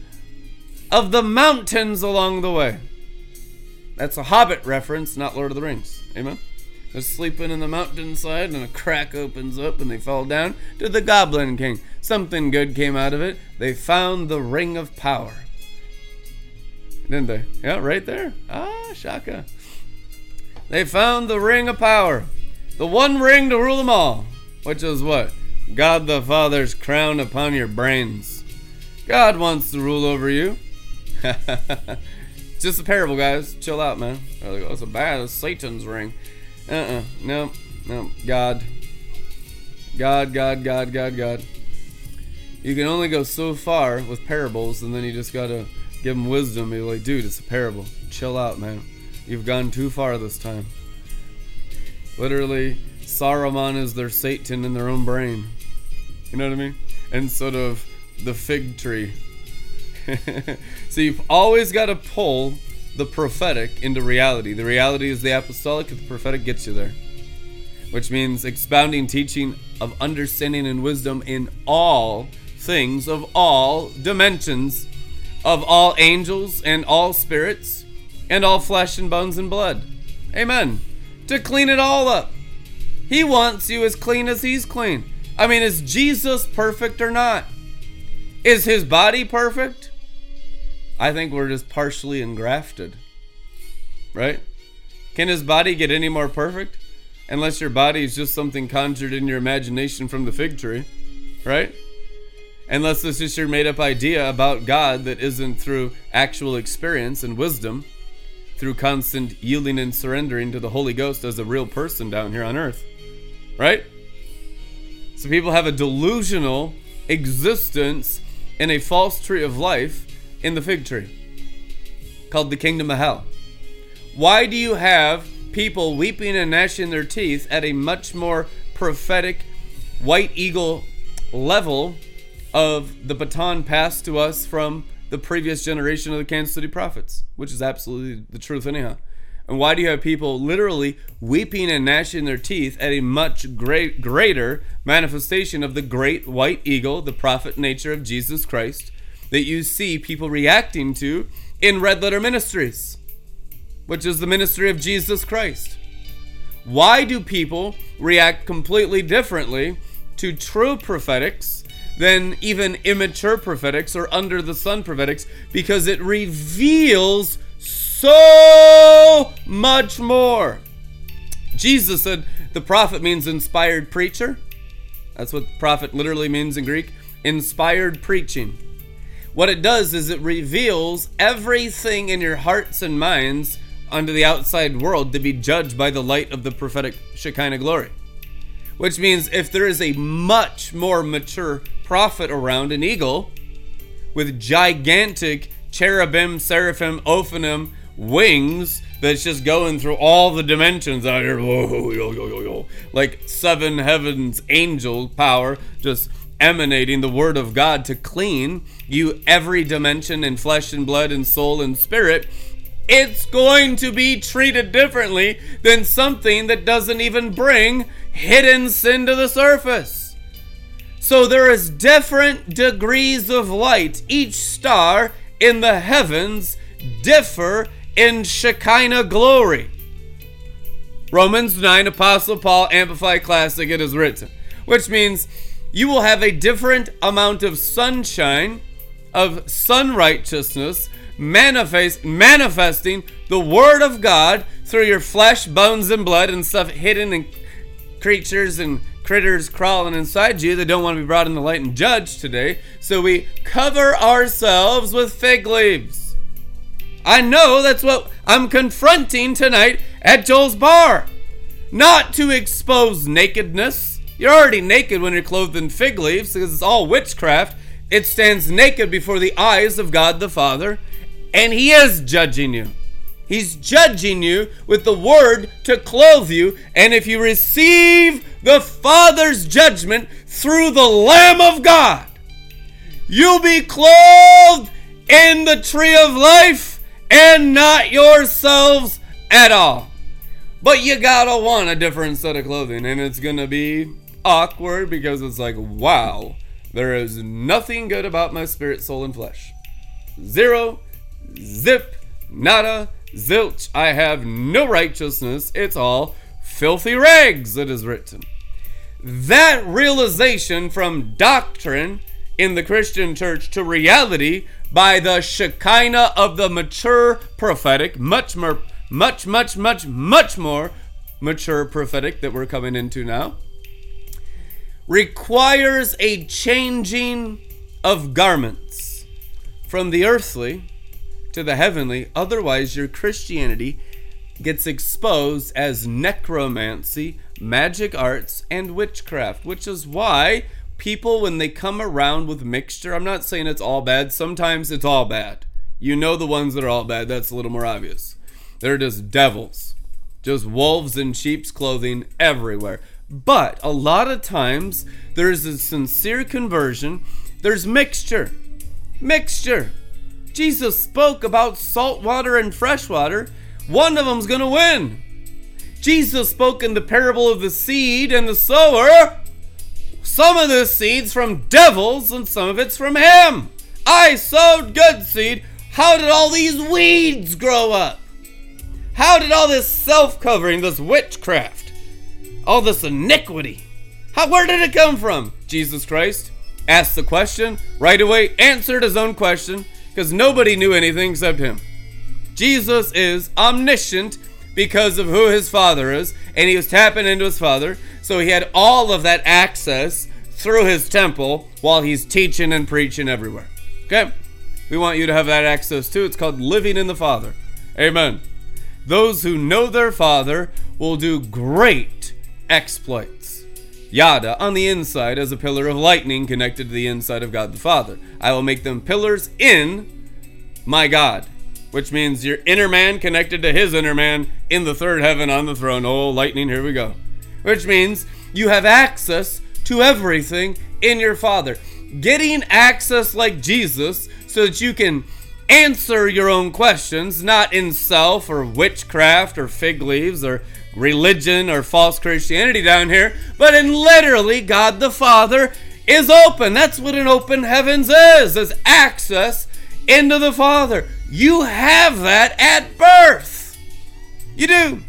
of the mountains along the way. That's a Hobbit reference, not Lord of the Rings. Amen? They're sleeping in the mountainside, and a crack opens up, and they fall down to the Goblin King. Something good came out of it. They found the Ring of Power. Didn't they? Yeah, right there. Ah, shaka. They found the Ring of Power. The one ring to rule them all. Which is what? God the Father's crown upon your brains. God wants to rule over you. Just a parable, guys. Chill out, man. That's a bad. That's Satan's ring. Uh-uh. No. No. God. God, God, God, God, God. You can only go so far with parables, and then you just gotta give them wisdom. You're like, dude, it's a parable. Chill out, man. You've gone too far this time. Literally, Saruman is their Satan in their own brain. You know what I mean? Instead of the fig tree. So you've always got to pull the prophetic into reality. The reality is the apostolic, and the prophetic gets you there, which means expounding teaching of understanding and wisdom in all things, of all dimensions, of all angels and all spirits and all flesh and bones and blood. Amen. To clean it all up. He wants you as clean as he's clean. I mean, is Jesus perfect or not? Is his body perfect? I think we're just partially engrafted, right? Can his body get any more perfect? Unless your body is just something conjured in your imagination from the fig tree, right? Unless it's just your made-up idea about God that isn't through actual experience and wisdom, through constant yielding and surrendering to the Holy Ghost as a real person down here on earth, right? So people have a delusional existence in a false tree of life, in the fig tree, called the kingdom of hell. Why do you have people weeping and gnashing their teeth at a much more prophetic white eagle level of the baton passed to us from the previous generation of the Kansas City prophets, which is absolutely the truth anyhow? And why do you have people literally weeping and gnashing their teeth at a much great, greater manifestation of the great white eagle, the prophet nature of Jesus Christ, that you see people reacting to in Red Letter Ministries, which is the ministry of Jesus Christ? Why do people react completely differently to true prophetics than even immature prophetics or under the sun prophetics, because it reveals so much more. Jesus said the prophet means inspired preacher. That's what prophet literally means in Greek. Inspired preaching. What it does is it reveals everything in your hearts and minds unto the outside world to be judged by the light of the prophetic Shekinah glory. Which means if there is a much more mature prophet around, an eagle with gigantic cherubim, seraphim, ophanim wings that's just going through all the dimensions out here, like seven heavens angel power, just emanating the word of God to clean you every dimension in flesh and blood and soul and spirit, it's going to be treated differently than something that doesn't even bring hidden sin to the surface. So there is different degrees of light. Each star in the heavens differ in Shekinah glory. Romans nine, Apostle Paul, Amplified Classic, it is written. Which means you will have a different amount of sunshine, of sun righteousness, manifest, manifesting the Word of God through your flesh, bones, and blood, and stuff hidden in creatures and critters crawling inside you that don't want to be brought in the light and judged today. So we cover ourselves with fig leaves. I know that's what I'm confronting tonight at Joel's Bar. Not to expose nakedness. You're already naked when you're clothed in fig leaves because it's all witchcraft. It stands naked before the eyes of God the Father, and He is judging you. He's judging you with the word to clothe you. And if you receive the Father's judgment through the Lamb of God, you'll be clothed in the tree of life and not yourselves at all. But you gotta want a different set of clothing, and it's gonna be awkward because it's like, wow, there is nothing good about my spirit, soul, and flesh. Zero, zip, nada, zilch, I have no righteousness, it's all filthy rags, it is written. That realization from doctrine in the Christian church to reality by the Shekinah of the mature prophetic, much more, much, much, much, much more mature prophetic that we're coming into now, requires a changing of garments from the earthly to the heavenly, otherwise your Christianity gets exposed as necromancy, magic arts, and witchcraft, which is why people, when they come around with mixture, I'm not saying it's all bad, sometimes it's all bad. You know the ones that are all bad, that's a little more obvious. They're just devils, just wolves in sheep's clothing everywhere. But a lot of times, there's a sincere conversion, there's mixture, mixture. Jesus spoke about salt water and fresh water. One of them's going to win. Jesus spoke in the parable of the seed and the sower. Some of the seed's from devils and some of it's from him. I sowed good seed. How did all these weeds grow up? How did all this self-covering, this witchcraft, all this iniquity, how, where did it come from? Jesus Christ asked the question, right away answered his own question, because nobody knew anything except him. Jesus is omniscient because of who his Father is, and he was tapping into his Father, so he had all of that access through his temple while he's teaching and preaching everywhere. Okay? We want you to have that access too. It's called living in the Father. Amen. Those who know their Father will do great exploits. Yada, on the inside as a pillar of lightning connected to the inside of God the Father. I will make them pillars in my God, which means your inner man connected to his inner man in the third heaven on the throne. Oh, lightning, here we go. Which means you have access to everything in your Father. Getting access like Jesus so that you can answer your own questions, not in self or witchcraft or fig leaves or religion or false Christianity down here, but in literally God the Father is open. That's what an open heavens is, is access into the Father. You have that at birth. You do.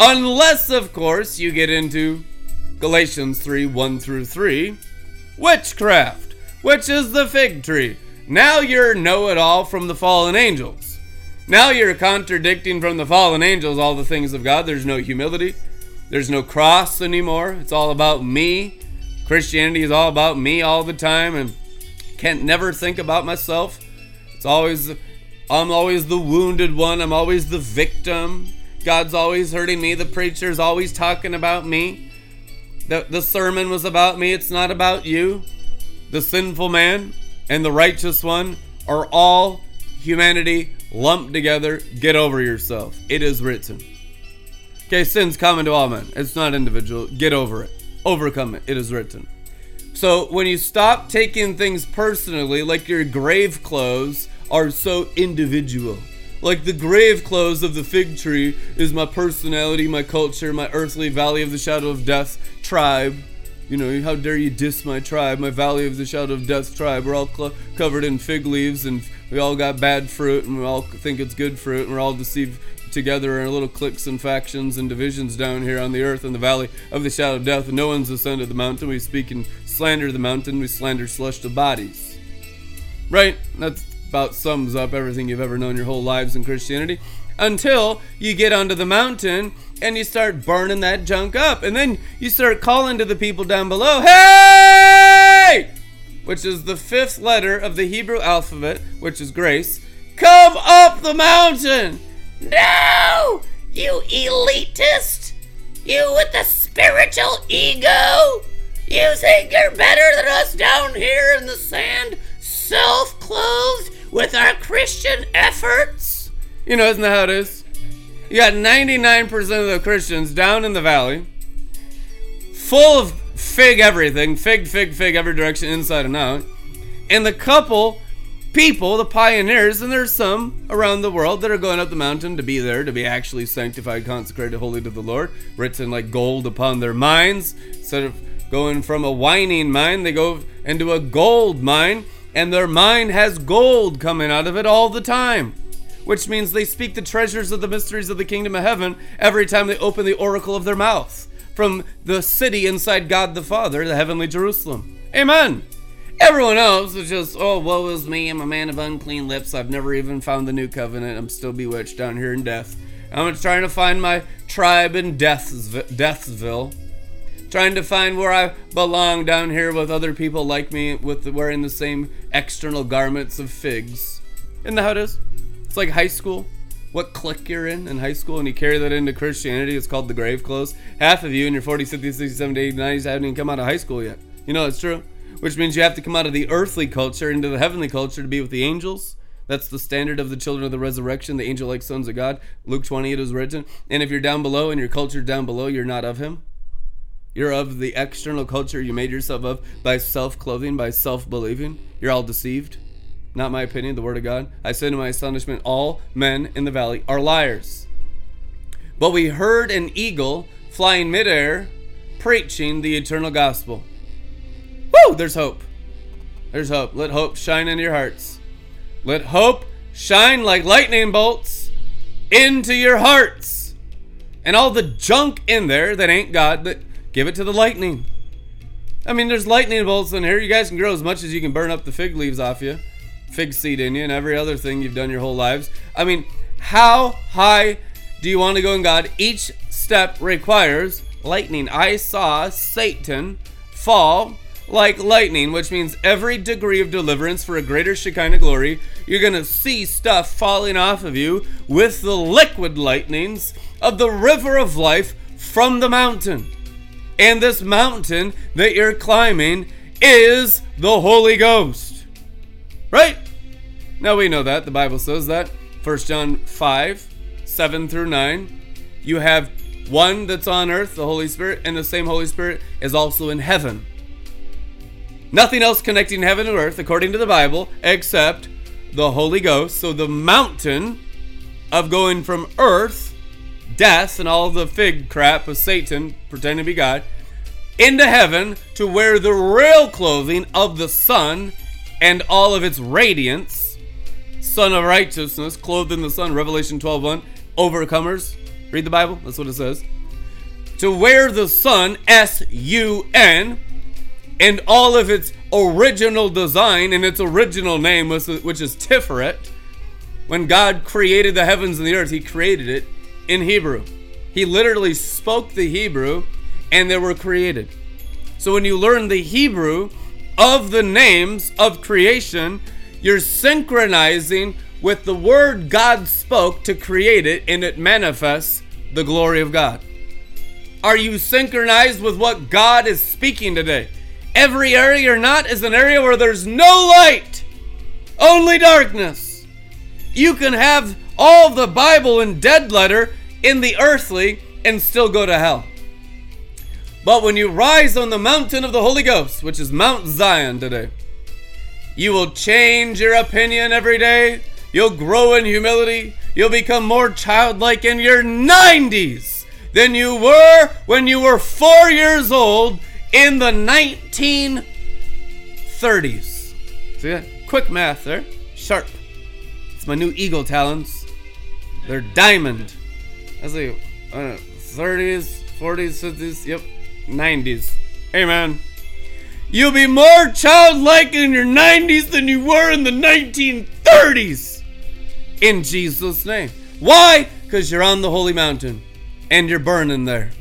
Unless, of course, you get into Galatians three, one through three, witchcraft, which is the fig tree. Now you're know-it-all from the fallen angels. Now you're contradicting from the fallen angels all the things of God. There's no humility. There's no cross anymore. It's all about me. Christianity is all about me all the time, and can't never think about myself. It's always, I'm always the wounded one. I'm always the victim. God's always hurting me. The preacher's always talking about me. The, the sermon was about me. It's not about you. The sinful man and the righteous one are all humanity lumped together. Get over yourself. It is written. Okay, sin's common to all men. It's not individual. Get over it. Overcome it. It is written. So when you stop taking things personally, like your grave clothes are so individual. Like the grave clothes of the fig tree is my personality, my culture, my earthly valley of the shadow of death tribe. You know, how dare you diss my tribe, my valley of the shadow of death tribe. We're all cl- covered in fig leaves, and we all got bad fruit, and we all think it's good fruit, and we're all deceived together in our little cliques and factions and divisions down here on the earth in the valley of the shadow of death. And no one's ascended the mountain. We speak and slander the mountain. We slander celestial bodies. Right? That's about sums up everything you've ever known your whole lives in Christianity, until you get onto the mountain and you start burning that junk up, and then you start calling to the people down below, hey, which is the fifth letter of the Hebrew alphabet, which is grace. Come up the mountain. No, you elitist, you with the spiritual ego, you think you're better than us down here in the sand, self-clothed with our Christian efforts. You know, isn't that how it is? You got ninety-nine percent of the Christians down in the valley, full of fig everything, fig, fig, fig, every direction, inside and out. And the couple people, the pioneers, and there's some around the world that are going up the mountain to be there, to be actually sanctified, consecrated, holy to the Lord, written like gold upon their minds. Instead of going from a whining mind, they go into a gold mine. And their mind has gold coming out of it all the time, which means they speak the treasures of the mysteries of the kingdom of heaven every time they open the oracle of their mouth from the city inside God the Father, the heavenly Jerusalem. Amen. Everyone else is just, oh, woe is me. I'm a man of unclean lips. I've never even found the new covenant. I'm still bewitched down here in death. I'm trying to find my tribe in Deathsville. Trying to find where I belong down here with other people like me, with wearing the same external garments of figs. Isn't that how it is? It's like high school. What clique you're in in high school, and you carry that into Christianity. It's called the grave clothes. Half of you in your forties, fifties, sixties, seventies, eighties, nineties haven't even come out of high school yet. You know that's true. Which means you have to come out of the earthly culture into the heavenly culture to be with the angels. That's the standard of the children of the resurrection, the angel-like sons of God. Luke twenty, it is written. And if you're down below and your culture down below, you're not of him. You're of the external culture you made yourself of by self-clothing, by self-believing. You're all deceived. Not my opinion, the word of God. I say to my astonishment, all men in the valley are liars. But we heard an eagle flying midair, preaching the eternal gospel. Woo! There's hope. There's hope. Let hope shine into your hearts. Let hope shine like lightning bolts into your hearts. And all the junk in there that ain't God, that give it to the lightning. I mean, there's lightning bolts in here. You guys can grow as much as you can burn up the fig leaves off you, fig seed in you, and every other thing you've done your whole lives. I mean, how high do you want to go in God? Each step requires lightning. I saw Satan fall like lightning, which means every degree of deliverance for a greater Shekinah glory, you're going to see stuff falling off of you with the liquid lightnings of the river of life from the mountain. And this mountain that you're climbing is the Holy Ghost. Right? Now we know that. The Bible says that. First John five, seven through nine. You have one that's on earth, the Holy Spirit, and the same Holy Spirit is also in heaven. Nothing else connecting heaven and earth, according to the Bible, except the Holy Ghost. So the mountain of going from earth, death, and all the fig crap of Satan pretending to be God, into heaven to wear the real clothing of the sun and all of its radiance, Son of righteousness, clothed in the sun, Revelation twelve one, overcomers. Read the Bible, that's what it says. to wear the sun, S U N, in all of its original design and its original name, which is Tiferet. When God created the heavens and the earth, he created it in Hebrew. He literally spoke the Hebrew and they were created. So when you learn the Hebrew of the names of creation, you're synchronizing with the word God spoke to create it, and it manifests the glory of God. Are you synchronized with what God is speaking today? Every area you're not is an area where there's no light, only darkness. You can have all the Bible in dead letter in the earthly and still go to hell. But when you rise on the mountain of the Holy Ghost, which is Mount Zion today, you will change your opinion every day. You'll grow in humility. You'll become more childlike in your nineties than you were when you were four years old in the nineteen thirties. See that? Quick math there. Sharp. It's my new eagle talons. They're diamond. That's like, I don't know, thirties, forties, fifties, yep, nineties. Amen. You'll be more childlike in your nineties than you were in the nineteen thirties. In Jesus' name. Why? Because you're on the holy mountain and you're burning there.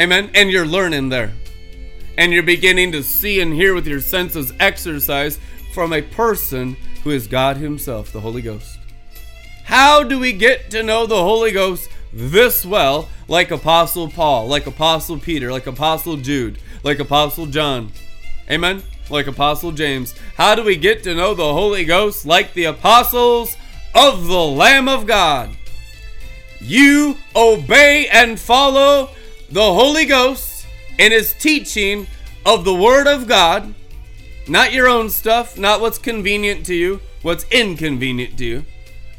Amen. And you're learning there. And you're beginning to see and hear with your senses exercise from a person who is God himself, the Holy Ghost. How do we get to know the Holy Ghost this well, like Apostle Paul, like Apostle Peter, like Apostle Jude, like Apostle John? Amen? Like Apostle James. How do we get to know the Holy Ghost like the apostles of the Lamb of God? You obey and follow the Holy Ghost in his teaching of the Word of God, not your own stuff, not what's convenient to you, what's inconvenient to you.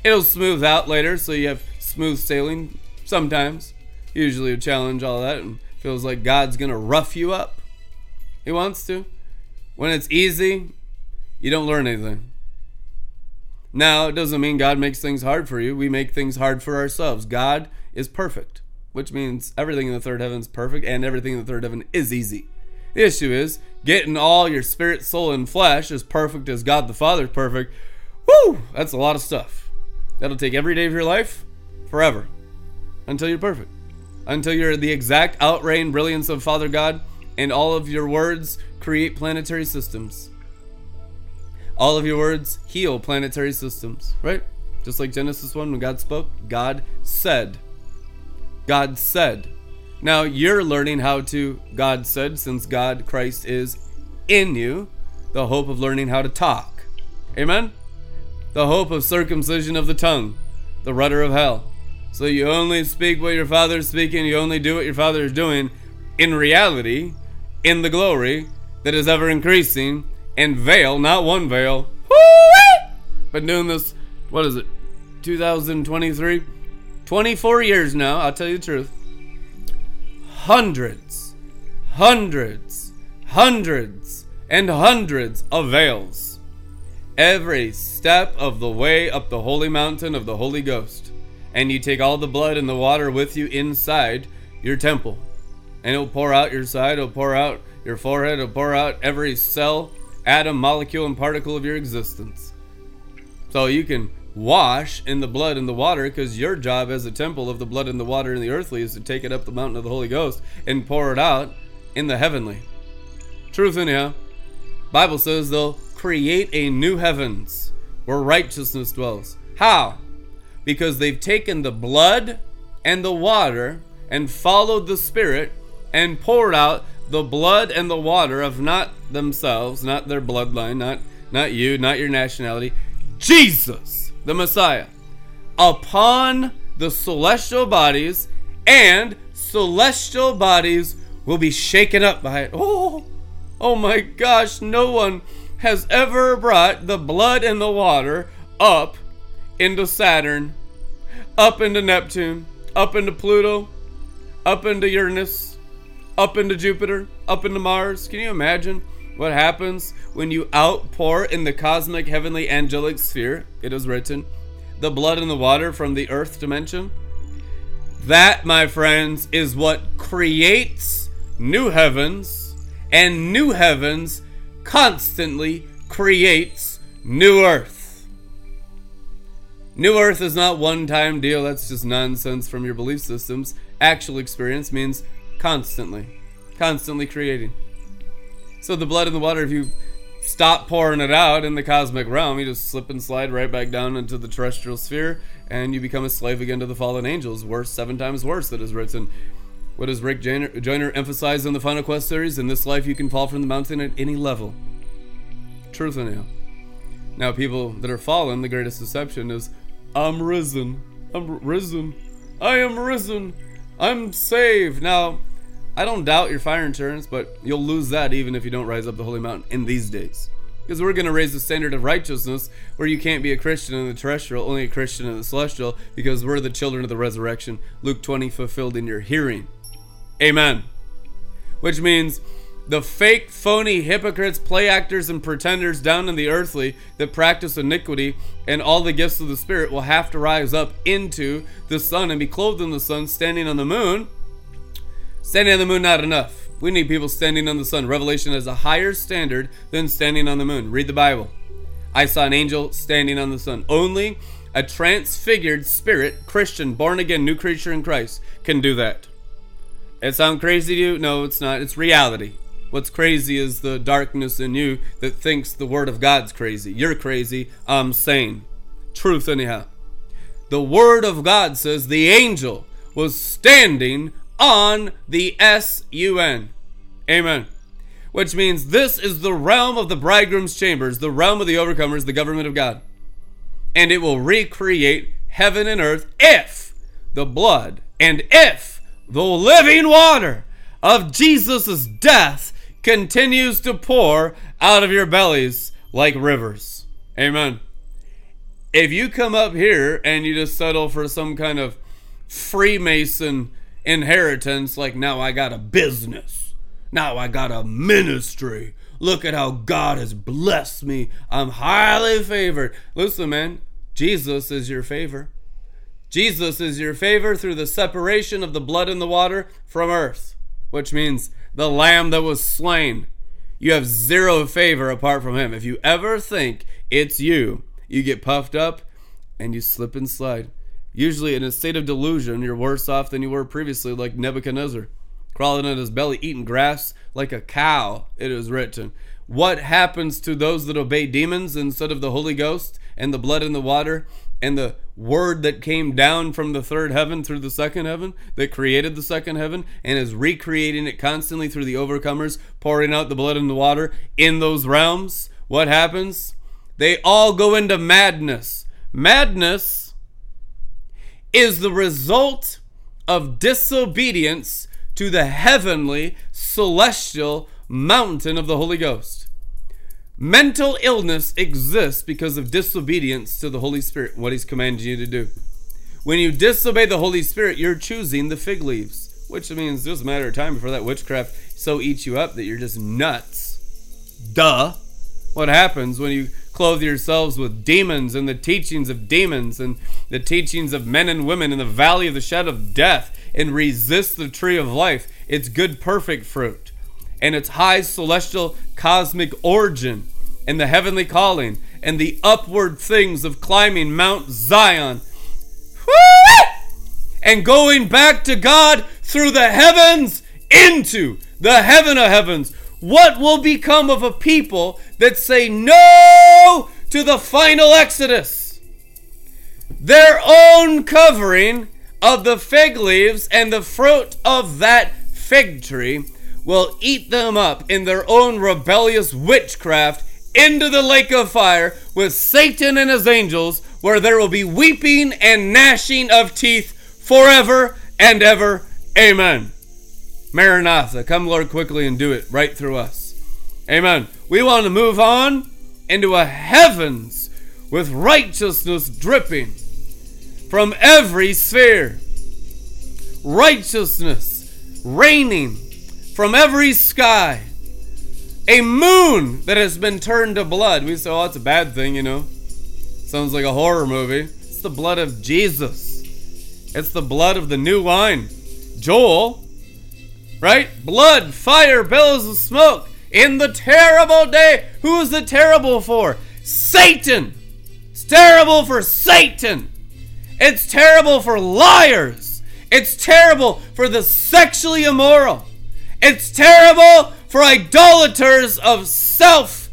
It'll smooth out later, so you have smooth sailing sometimes. Usually you challenge all that and feels like God's going to rough you up. He wants to. When it's easy, you don't learn anything. Now, it doesn't mean God makes things hard for you. We make things hard for ourselves. God is perfect, which means everything in the third heaven is perfect and everything in the third heaven is easy. The issue is getting all your spirit, soul, and flesh as perfect as God the Father is perfect. Woo! That's a lot of stuff. That'll take every day of your life forever until you're perfect. Until you're the exact outreign brilliance of Father God and all of your words create planetary systems. All of your words heal planetary systems, right? Just like Genesis one, when God spoke, God said. God said. Now you're learning how to God said, since God, Christ, is in you. The hope of learning how to talk. Amen? The hope of circumcision of the tongue. The rudder of hell. So you only speak what your Father is speaking. You only do what your Father is doing in reality, in the glory that is ever increasing. And veil, not one veil. Been doing this, what is it, two thousand twenty-three? twenty-four years now, I'll tell you the truth. Hundreds, hundreds, hundreds, and hundreds of veils. Every step of the way up the holy mountain of the Holy Ghost. And you take all the blood and the water with you inside your temple. And it'll pour out your side, it'll pour out your forehead, it'll pour out every cell, atom, molecule, and particle of your existence. So you can wash in the blood and the water, because your job as a temple of the blood and the water and the earthly is to take it up the mountain of the Holy Ghost and pour it out in the heavenly. Truth anyhow. Bible says they'll create a new heavens where righteousness dwells. How? Because they've taken the blood and the water and followed the Spirit and poured out the blood and the water of not themselves, not their bloodline, not, not you, not your nationality, Jesus, the Messiah, upon the celestial bodies, and celestial bodies will be shaken up by it. Oh, oh my gosh, no one has ever brought the blood and the water up into Saturn, up into Neptune, up into Pluto, up into Uranus, up into Jupiter, up into Mars. Can you imagine what happens when you outpour in the cosmic, heavenly, angelic sphere? It is written, the blood and the water from the earth dimension. That, my friends, is what creates new heavens, and new heavens constantly creates new earth. New earth is not one-time deal. That's just nonsense from your belief systems. Actual experience means constantly, constantly creating. So the blood and the water, if you stop pouring it out in the cosmic realm, you just slip and slide right back down into the terrestrial sphere, and you become a slave again to the fallen angels. Worse, seven times worse, that is written. What does Rick Joyner emphasize in the Final Quest series? In this life, you can fall from the mountain at any level. Truth and hell. Now, people that are fallen, the greatest deception is, I'm risen. I'm risen. I am risen. I'm saved. Now, I don't doubt your fire insurance, but you'll lose that even if you don't rise up the holy mountain in these days. Because we're going to raise the standard of righteousness where you can't be a Christian in the terrestrial, only a Christian in the celestial, because we're the children of the resurrection. Luke twenty, fulfilled in your hearing. Amen. Which means the fake, phony hypocrites, play actors, and pretenders down in the earthly that practice iniquity and all the gifts of the Spirit will have to rise up into the sun and be clothed in the sun, standing on the moon. Standing on the moon, not enough. We need people standing on the sun. Revelation has a higher standard than standing on the moon. Read the Bible. I saw an angel standing on the sun. Only a transfigured spirit, Christian, born again, new creature in Christ, can do that. It sound crazy to you? No, it's not. It's reality. What's crazy is the darkness in you that thinks the Word of God's crazy. You're crazy. I'm sane. Truth, anyhow. The Word of God says the angel was standing on the S U N. Amen. Which means this is the realm of the bridegroom's chambers, the realm of the overcomers, the government of God. And it will recreate heaven and earth if the blood and if the living water of Jesus' death continues to pour out of your bellies like rivers. Amen. If you come up here and you just settle for some kind of Freemason inheritance, like, now I got a business, now I got a ministry, look at how God has blessed me, I'm highly favored. Listen, man, Jesus is your favor. Jesus is your favor through the separation of the blood and the water from earth, which means the lamb that was slain. You have zero favor apart from him. If you ever think it's you, you get puffed up and you slip and slide. Usually in a state of delusion, you're worse off than you were previously, like Nebuchadnezzar, crawling on his belly, eating grass like a cow, it is written. What happens to those that obey demons instead of the Holy Ghost and the blood and the water and the word that came down from the third heaven through the second heaven, that created the second heaven and is recreating it constantly through the overcomers, pouring out the blood and the water in those realms? What happens? They all go into madness. Madness is the result of disobedience to the heavenly, celestial mountain of the Holy Ghost. Mental illness exists because of disobedience to the Holy Spirit, what he's commanding you to do. When you disobey the Holy Spirit, you're choosing the fig leaves, which means it's just a matter of time before that witchcraft so eats you up that you're just nuts. Duh. What happens when you clothe yourselves with demons and the teachings of demons and the teachings of men and women in the valley of the shadow of death and resist the tree of life, its good perfect fruit and its high celestial cosmic origin and the heavenly calling and the upward things of climbing Mount Zion and going back to God through the heavens into the heaven of heavens? What will become of a people that say no to the final exodus? Their own covering of the fig leaves and the fruit of that fig tree will eat them up in their own rebellious witchcraft into the lake of fire with Satan and his angels, where there will be weeping and gnashing of teeth forever and ever. Amen. Maranatha, come Lord quickly and do it right through us. Amen. We want to move on into a heavens with righteousness dripping from every sphere. Righteousness raining from every sky. A moon that has been turned to blood. We say, oh, it's a bad thing, you know. Sounds like a horror movie. It's the blood of Jesus. It's the blood of the new wine. Joel, right? Blood, fire, billows of smoke. In the terrible day. Who is it terrible for? Satan. It's terrible for Satan. It's terrible for liars. It's terrible for the sexually immoral. It's terrible for idolaters of self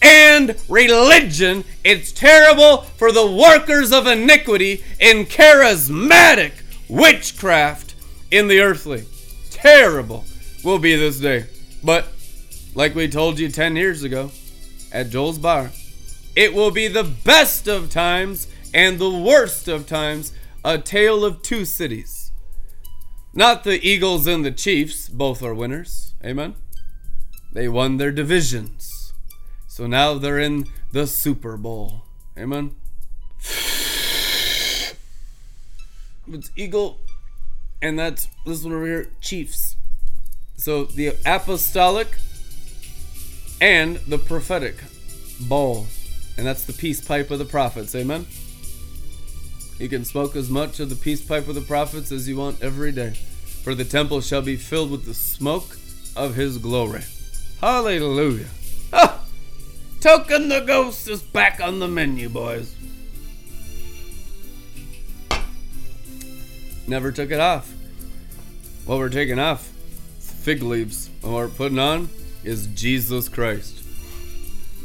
and religion. It's terrible for the workers of iniquity in charismatic witchcraft in the earthly. Terrible will be this day. But like we told you ten years ago at Joel's Bar, it will be the best of times and the worst of times, a tale of two cities. Not the Eagles and the Chiefs, both are winners. Amen. They won their divisions. So now they're in the Super Bowl. Amen. It's Eagle, and that's this one over here, Chiefs. So the apostolic and the prophetic bowl. And that's the peace pipe of the prophets. Amen. You can smoke as much of the peace pipe of the prophets as you want every day. For the temple shall be filled with the smoke of his glory. Hallelujah. Oh, Token the Ghost is back on the menu, boys. Never took it off. What we're taking off is fig leaves. What we're putting on is Jesus Christ.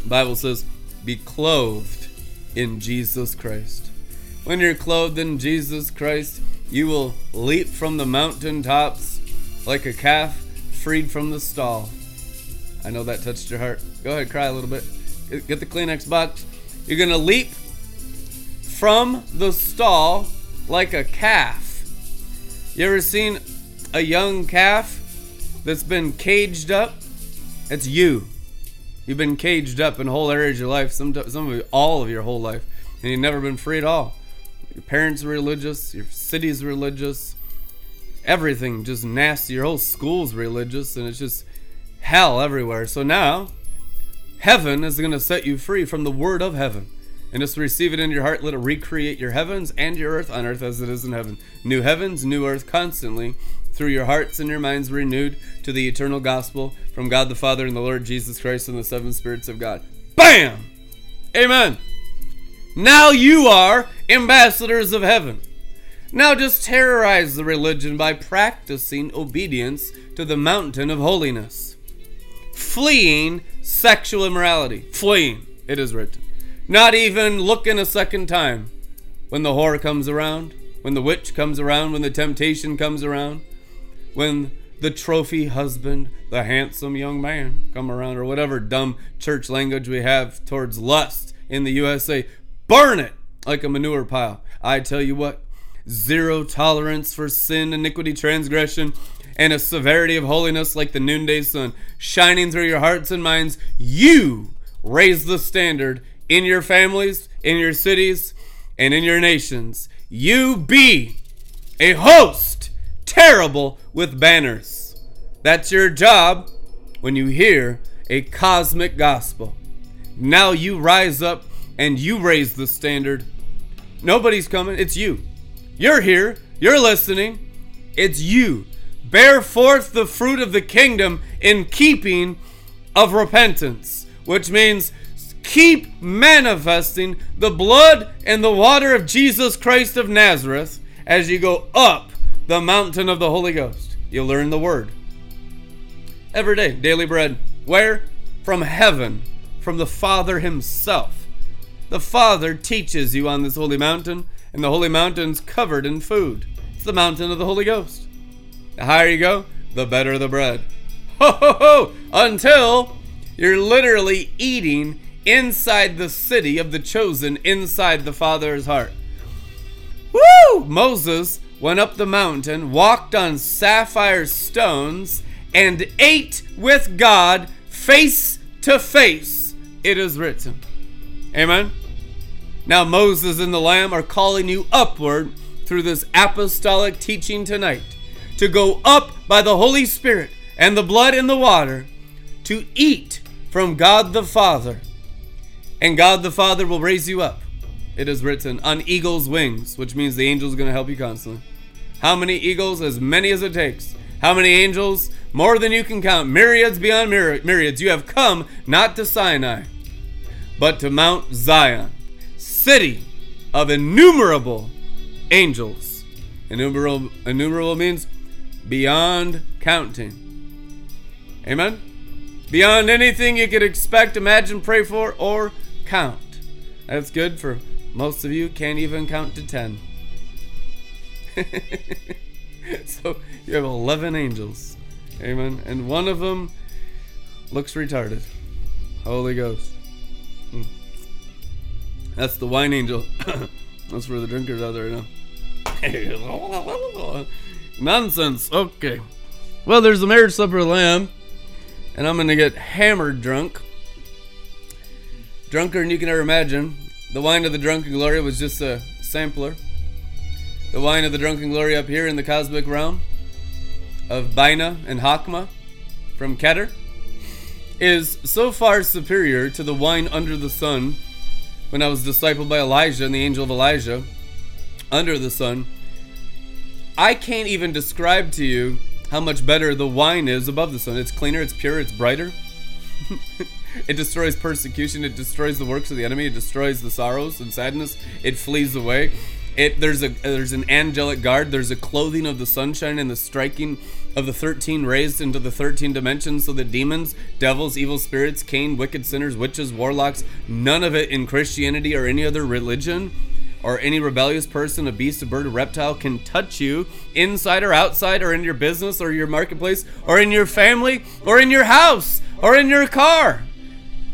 The Bible says, be clothed in Jesus Christ. When you're clothed in Jesus Christ, you will leap from the mountaintops like a calf freed from the stall. I know that touched your heart. Go ahead, cry a little bit. Get the Kleenex box. You're going to leap from the stall like a calf. You ever seen a young calf that's been caged up? It's you. You've been caged up in whole areas of your life, some some of you, all of your whole life, and you've never been free at all. Your parents are religious, your city's religious, everything just nasty, your whole school's religious, and it's just hell everywhere. So now, heaven is going to set you free from the word of heaven. And just receive it in your heart, let it recreate your heavens and your earth on earth as it is in heaven. New heavens, new earth constantly, through your hearts and your minds renewed to the eternal gospel from God the Father and the Lord Jesus Christ and the seven spirits of God. Bam! Amen. Now you are ambassadors of heaven. Now just terrorize the religion by practicing obedience to the mountain of holiness. Fleeing sexual immorality. Fleeing, it is written. Not even looking a second time when the whore comes around, when the witch comes around, when the temptation comes around, when the trophy husband, the handsome young man come around, or whatever dumb church language we have towards lust in the U S A, burn it like a manure pile. I tell you what, zero tolerance for sin, iniquity, transgression, and a severity of holiness like the noonday sun, shining through your hearts and minds. You raise the standard in your families, in your cities, and in your nations. You be a host, terrible with banners. That's your job when you hear a cosmic gospel. Now you rise up and you raise the standard. Nobody's coming. It's you. You're here. You're listening. It's you. Bear forth the fruit of the kingdom in keeping of repentance, which means keep manifesting the blood and the water of Jesus Christ of Nazareth as you go up the mountain of the Holy Ghost. You learn the word. Every day, daily bread. Where? From heaven, from the Father himself. The Father teaches you on this holy mountain, and the holy mountain's covered in food. It's the mountain of the Holy Ghost. The higher you go, the better the bread. Ho, ho, ho! Until you're literally eating inside the city of the chosen, inside the Father's heart. Woo! Moses went up the mountain, walked on sapphire stones, and ate with God face to face. It is written. Amen? Now Moses and the Lamb are calling you upward through this apostolic teaching tonight to go up by the Holy Spirit and the blood and the water to eat from God the Father. And God the Father will raise you up. It is written, on eagle's wings, which means the angel's going to help you constantly. How many eagles? As many as it takes. How many angels? More than you can count. Myriads beyond myriads. You have come not to Sinai, but to Mount Zion, city of innumerable angels. Innumerable, innumerable means beyond counting. Amen? Beyond anything you could expect, imagine, pray for, or count. That's good for most of you. Can't even count to ten. So you have eleven angels. Amen. And one of them looks retarded. Holy Ghost. Mm. That's the wine angel. That's for the drinkers out there now. Nonsense. Okay. Well, there's the marriage supper of the Lamb. And I'm going to get hammered drunk. Drunker than you can ever imagine. The wine of the drunken glory was just a sampler. The wine of the drunken glory up here in the cosmic realm of Bina and Hakma from Keter is so far superior to the wine under the sun when I was discipled by Elijah and the angel of Elijah under the sun. I can't even describe to you how much better the wine is above the sun. It's cleaner, it's pure, it's brighter. It destroys persecution, it destroys the works of the enemy, it destroys the sorrows and sadness, it flees away. It, there's a there's an angelic guard, there's a clothing of the sunshine and the striking of the thirteen raised into the thirteen dimensions, so the demons, devils, evil spirits, Cain, wicked sinners, witches, warlocks, none of it in Christianity or any other religion or any rebellious person, a beast, a bird, a reptile can touch you inside or outside or in your business or your marketplace or in your family or in your house or in your car.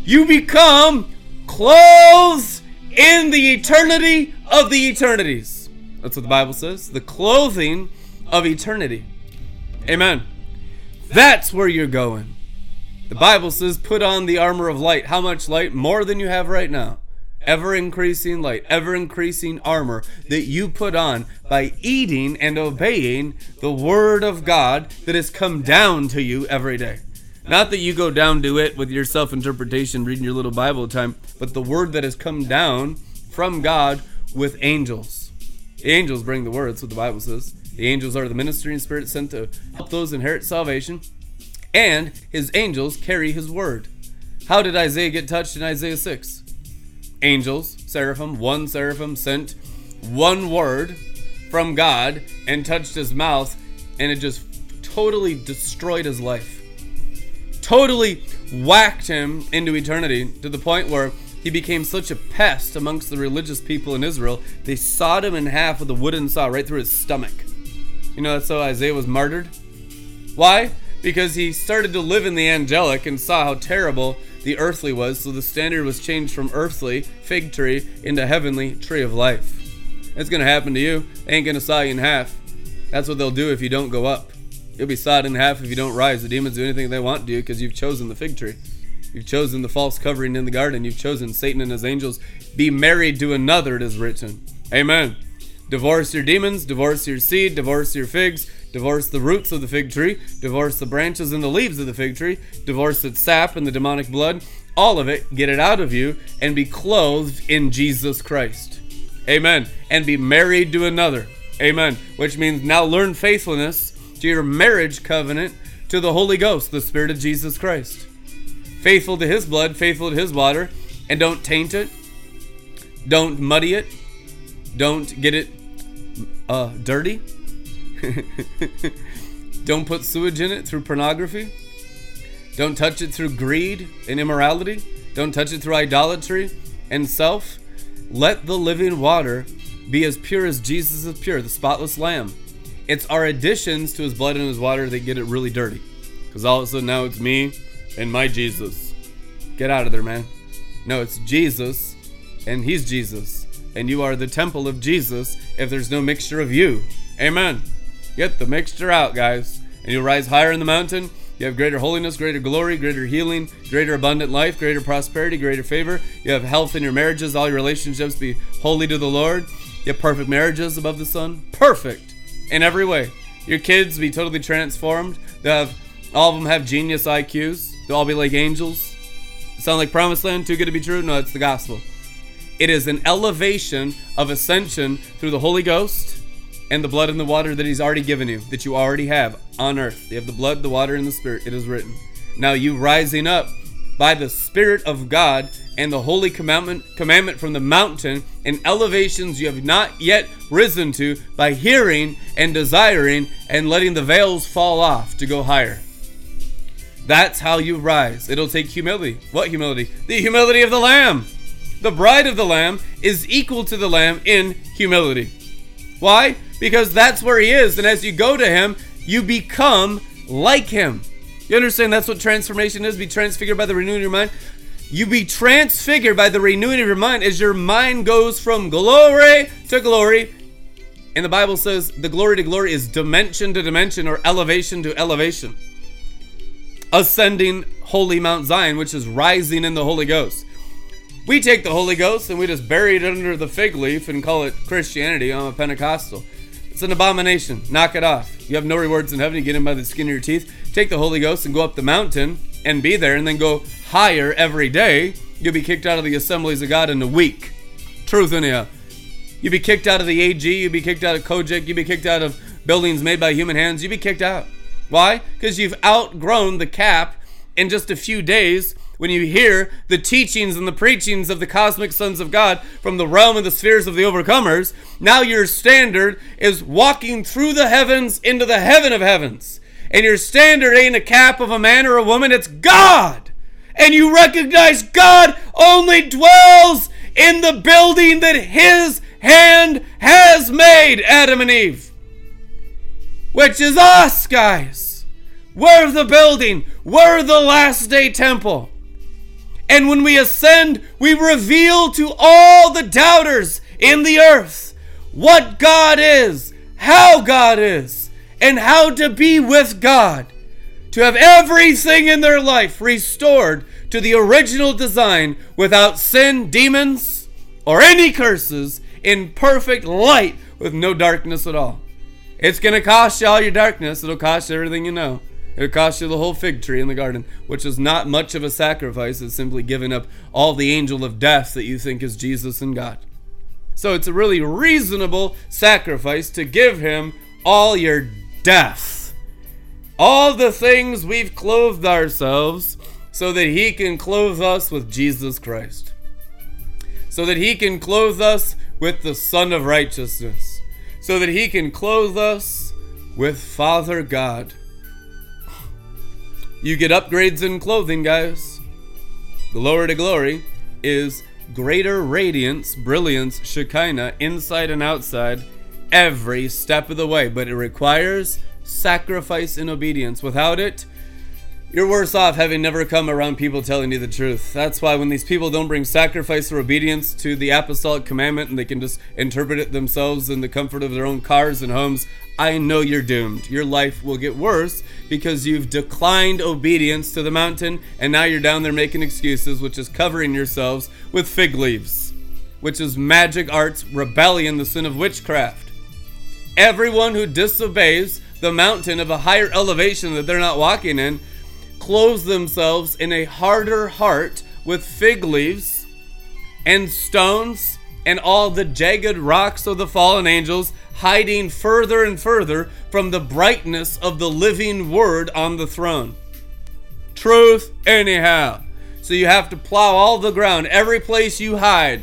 You become clothed in the eternity of the eternities. That's what the Bible says. The clothing of eternity. Amen. That's where you're going. The Bible says put on the armor of light. How much light? More than you have right now. Ever increasing light. Ever increasing armor that you put on by eating and obeying the word of God that has come down to you every day. Not that you go down to it with your self-interpretation, reading your little Bible time, but the word that has come down from God with angels. The angels bring the word, that's what the Bible says. The angels are the ministering spirit sent to help those inherit salvation, and his angels carry his word. How did Isaiah get touched in Isaiah six? Angels, seraphim, one seraphim sent one word from God and touched his mouth, and it just totally destroyed his life. Totally whacked him into eternity to the point where he became such a pest amongst the religious people in Israel, they sawed him in half with a wooden saw right through his stomach. You know, that's how Isaiah was martyred. Why? Because he started to live in the angelic and saw how terrible the earthly was, so the standard was changed from earthly fig tree into heavenly tree of life. It's going to happen to you. They ain't going to saw you in half. That's what they'll do if you don't go up. You'll be sawed in half if you don't rise. The demons do anything they want to you because you've chosen the fig tree. You've chosen the false covering in the garden. You've chosen Satan and his angels. Be married to another, it is written. Amen. Divorce your demons. Divorce your seed. Divorce your figs. Divorce the roots of the fig tree. Divorce the branches and the leaves of the fig tree. Divorce its sap and the demonic blood. All of it. Get it out of you and be clothed in Jesus Christ. Amen. And be married to another. Amen. Which means now learn faithfulness to your marriage covenant to the Holy Ghost, the Spirit of Jesus Christ. Faithful to his blood, faithful to his water, and don't taint it. Don't muddy it. Don't get it uh, dirty. Don't put sewage in it through pornography. Don't touch it through greed and immorality. Don't touch it through idolatry and self. Let the living water be as pure as Jesus is pure, the spotless Lamb. It's our additions to his blood and his water that get it really dirty. Because all of a sudden now it's me and my Jesus. Get out of there, man. No, it's Jesus and he's Jesus. And you are the temple of Jesus if there's no mixture of you. Amen. Get the mixture out, guys. And you'll rise higher in the mountain. You have greater holiness, greater glory, greater healing, greater abundant life, greater prosperity, greater favor. You have health in your marriages. All your relationships be holy to the Lord. You have perfect marriages above the sun. Perfect. In every way. Your kids be totally transformed. They'll have, all of them have genius I Qs. They'll all be like angels. Sound like Promised Land? Too good to be true? No, it's the gospel. It is an elevation of ascension through the Holy Ghost and the blood and the water that he's already given you, that you already have on earth. You have the blood, the water, and the Spirit. It is written. Now you rising up by the Spirit of God and the holy commandment, commandment from the mountain and elevations you have not yet risen to, by hearing and desiring and letting the veils fall off to go higher. That's how you rise. It'll take humility. What humility? The humility of the Lamb. The bride of the Lamb is equal to the Lamb in humility. Why? Because that's where he is. And as you go to him, you become like him. You understand that's what transformation is? Be transfigured by the renewing of your mind. You be transfigured by the renewing of your mind as your mind goes from glory to glory. And the Bible says the glory to glory is dimension to dimension, or elevation to elevation. Ascending holy Mount Zion, which is rising in the Holy Ghost. We take the Holy Ghost and we just bury it under the fig leaf and call it Christianity. I'm a Pentecostal. It's an abomination. Knock it off. You have no rewards in heaven. You get in by the skin of your teeth. Take the Holy Ghost and go up the mountain and be there, and then go higher every day. You'll be kicked out of the assemblies of God in a week. Truth in you. You'll be kicked out of the A G. You'll be kicked out of Kojic. You'll be kicked out of buildings made by human hands. You'll be kicked out. Why? Because you've outgrown the cap in just a few days. When you hear the teachings and the preachings of the cosmic sons of God from the realm and the spheres of the overcomers, now your standard is walking through the heavens into the heaven of heavens. And your standard ain't a cap of a man or a woman, it's God. And you recognize God only dwells in the building that his hand has made, Adam and Eve. Which is us, guys. We're the building. We're the last day temple. And when we ascend, we reveal to all the doubters in the earth what God is, how God is, and how to be with God, to have everything in their life restored to the original design without sin, demons, or any curses, in perfect light with no darkness at all. It's going to cost you all your darkness. It'll cost you everything you know. It cost you the whole fig tree in the garden, which is not much of a sacrifice. It's simply giving up all the angel of death that you think is Jesus and God. So it's a really reasonable sacrifice to give him all your death. All the things we've clothed ourselves so that he can clothe us with Jesus Christ. So that he can clothe us with the Son of Righteousness. So that he can clothe us with Father God. You get upgrades in clothing, guys. Glory to glory is greater radiance, brilliance, Shekinah, inside and outside, every step of the way. But it requires sacrifice and obedience. Without it, you're worse off having never come around people telling you the truth. That's why when these people don't bring sacrifice or obedience to the apostolic commandment and they can just interpret it themselves in the comfort of their own cars and homes, I know you're doomed. Your life will get worse because you've declined obedience to the mountain, and now you're down there making excuses, which is covering yourselves with fig leaves, which is magic arts, rebellion, the sin of witchcraft. Everyone who disobeys the mountain of a higher elevation that they're not walking in clothes themselves in a harder heart with fig leaves and stones and all the jagged rocks of the fallen angels, hiding further and further from the brightness of the living word on the throne. Truth anyhow. So you have to plow all the ground, every place you hide,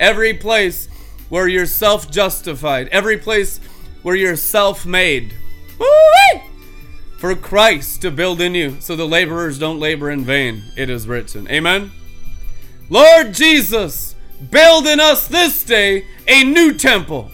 every place where you're self-justified, every place where you're self-made. Woo-wee! For Christ to build in you, so the laborers don't labor in vain. It is written. Amen? Lord Jesus, build in us this day a new temple,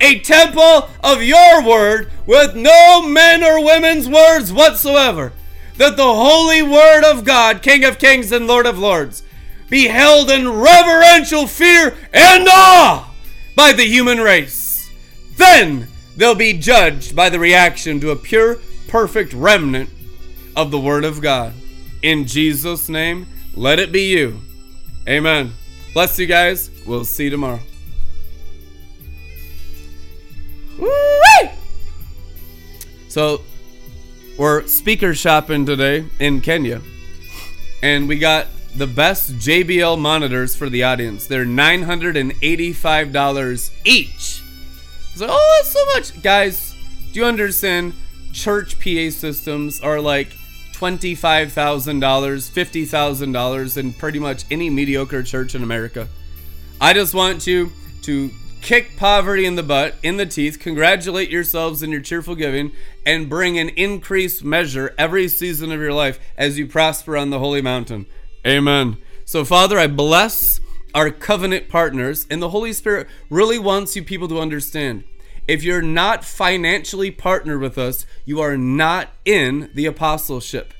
a temple of your word, with no men or women's words whatsoever, that the holy word of God, King of kings and Lord of lords, be held in reverential fear and awe by the human race. Then they'll be judged by the reaction to a pure, perfect remnant of the word of God. In Jesus' name, let it be you. Amen. Bless you guys. We'll see you tomorrow. Woo-wee! So we're speaker shopping today in Kenya, and we got the best J B L monitors for the audience. They're nine hundred eighty-five dollars each. It's like, oh, that's so much. Guys, do you understand? Church P A systems are like twenty-five thousand dollars, fifty thousand dollars in pretty much any mediocre church in America. I just want you to kick poverty in the butt, in the teeth, congratulate yourselves in your cheerful giving, and bring an increased measure every season of your life as you prosper on the holy mountain. Amen. So, Father, I bless our covenant partners, and the Holy Spirit really wants you people to understand. If you're not financially partnered with us, you are not in the apostleship.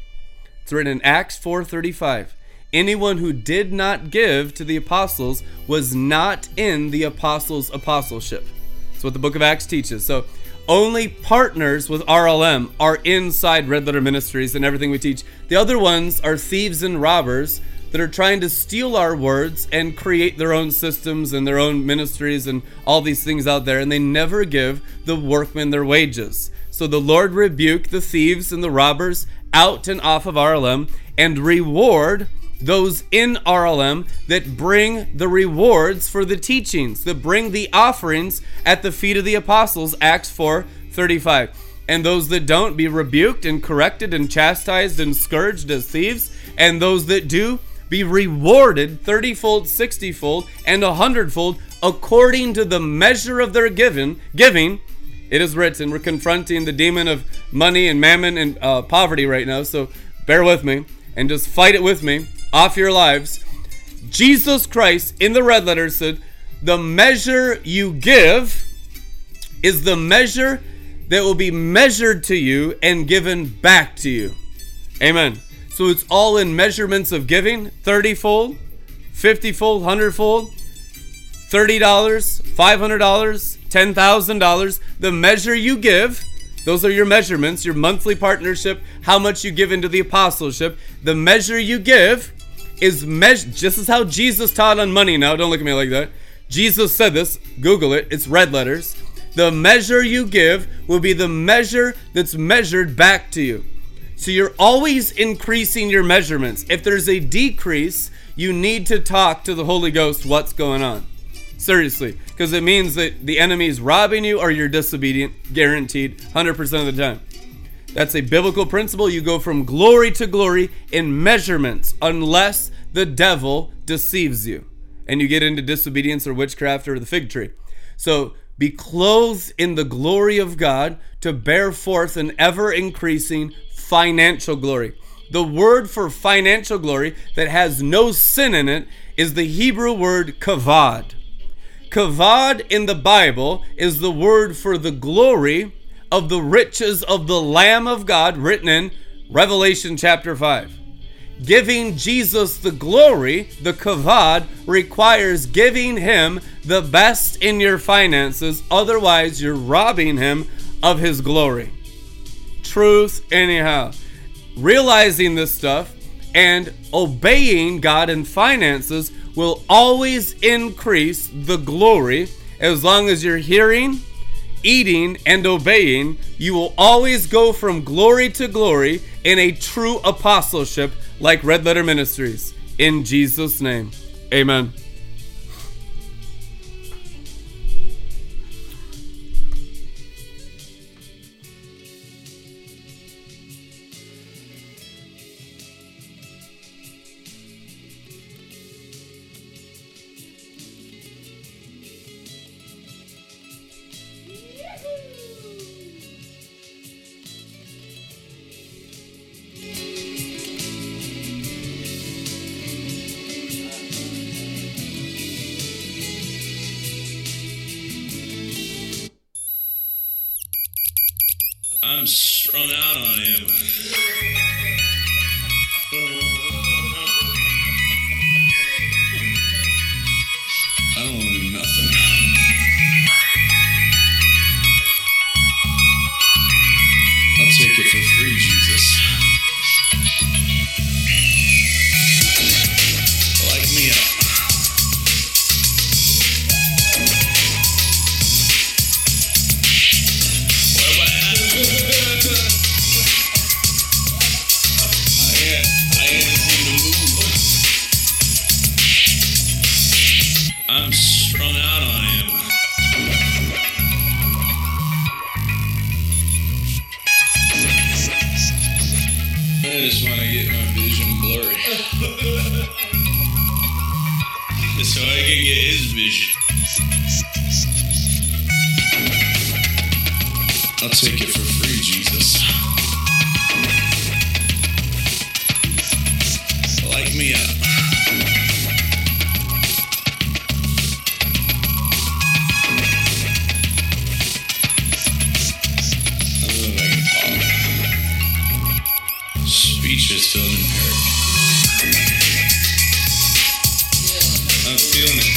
It's written in Acts four thirty-five. Anyone who did not give to the apostles was not in the apostles' apostleship. That's what the book of Acts teaches. So only partners with R L M are inside Red Letter Ministries and everything we teach. The other ones are thieves and robbers that are trying to steal our words and create their own systems and their own ministries and all these things out there, and they never give the workmen their wages. So the Lord rebuke the thieves and the robbers out and off of R L M and reward those in R L M that bring the rewards for the teachings, that bring the offerings at the feet of the apostles, Acts four thirty-five. And those that don't be rebuked and corrected and chastised and scourged as thieves, and those that do be rewarded thirty-fold, sixty-fold, and a hundredfold according to the measure of their given, giving. It is written, we're confronting the demon of money and mammon and uh, poverty right now, so bear with me and just fight it with me off your lives. Jesus Christ in the red letter said, the measure you give is the measure that will be measured to you and given back to you. Amen. So it's all in measurements of giving, thirty-fold, fifty-fold, one hundred-fold, thirty dollars, five hundred dollars, ten thousand dollars. The measure you give, those are your measurements, your monthly partnership, how much you give into the apostleship. The measure you give is measured. Just as how Jesus taught on money. Now, don't look at me like that. Jesus said this. Google it. It's red letters. The measure you give will be the measure that's measured back to you. So you're always increasing your measurements. If there's a decrease, you need to talk to the Holy Ghost what's going on. Seriously, because it means that the enemy's robbing you or you're disobedient, guaranteed, one hundred percent of the time. That's a biblical principle. You go from glory to glory in measurements unless the devil deceives you and you get into disobedience or witchcraft or the fig tree. So be clothed in the glory of God to bear forth an ever-increasing financial glory. The word for financial glory that has no sin in it is the Hebrew word kavod. Kavod in the Bible is the word for the glory of the riches of the Lamb of God, written in Revelation chapter five. Giving Jesus the glory, the kavod, requires giving him the best in your finances. Otherwise, you're robbing him of his glory. Truth anyhow. Realizing this stuff and obeying God in finances will always increase the glory. As long as you're hearing, eating, and obeying, you will always go from glory to glory in a true apostleship like Red Letter Ministries. In Jesus' name, amen. I'm strung out on him. I don't want to do nothing. I'll take it for free, Jesus. Light me up. so I can get his vision. I'll take it for free, Jesus. Light me up. I don't know if I can talk. Speech is still impaired. I'm feeling it.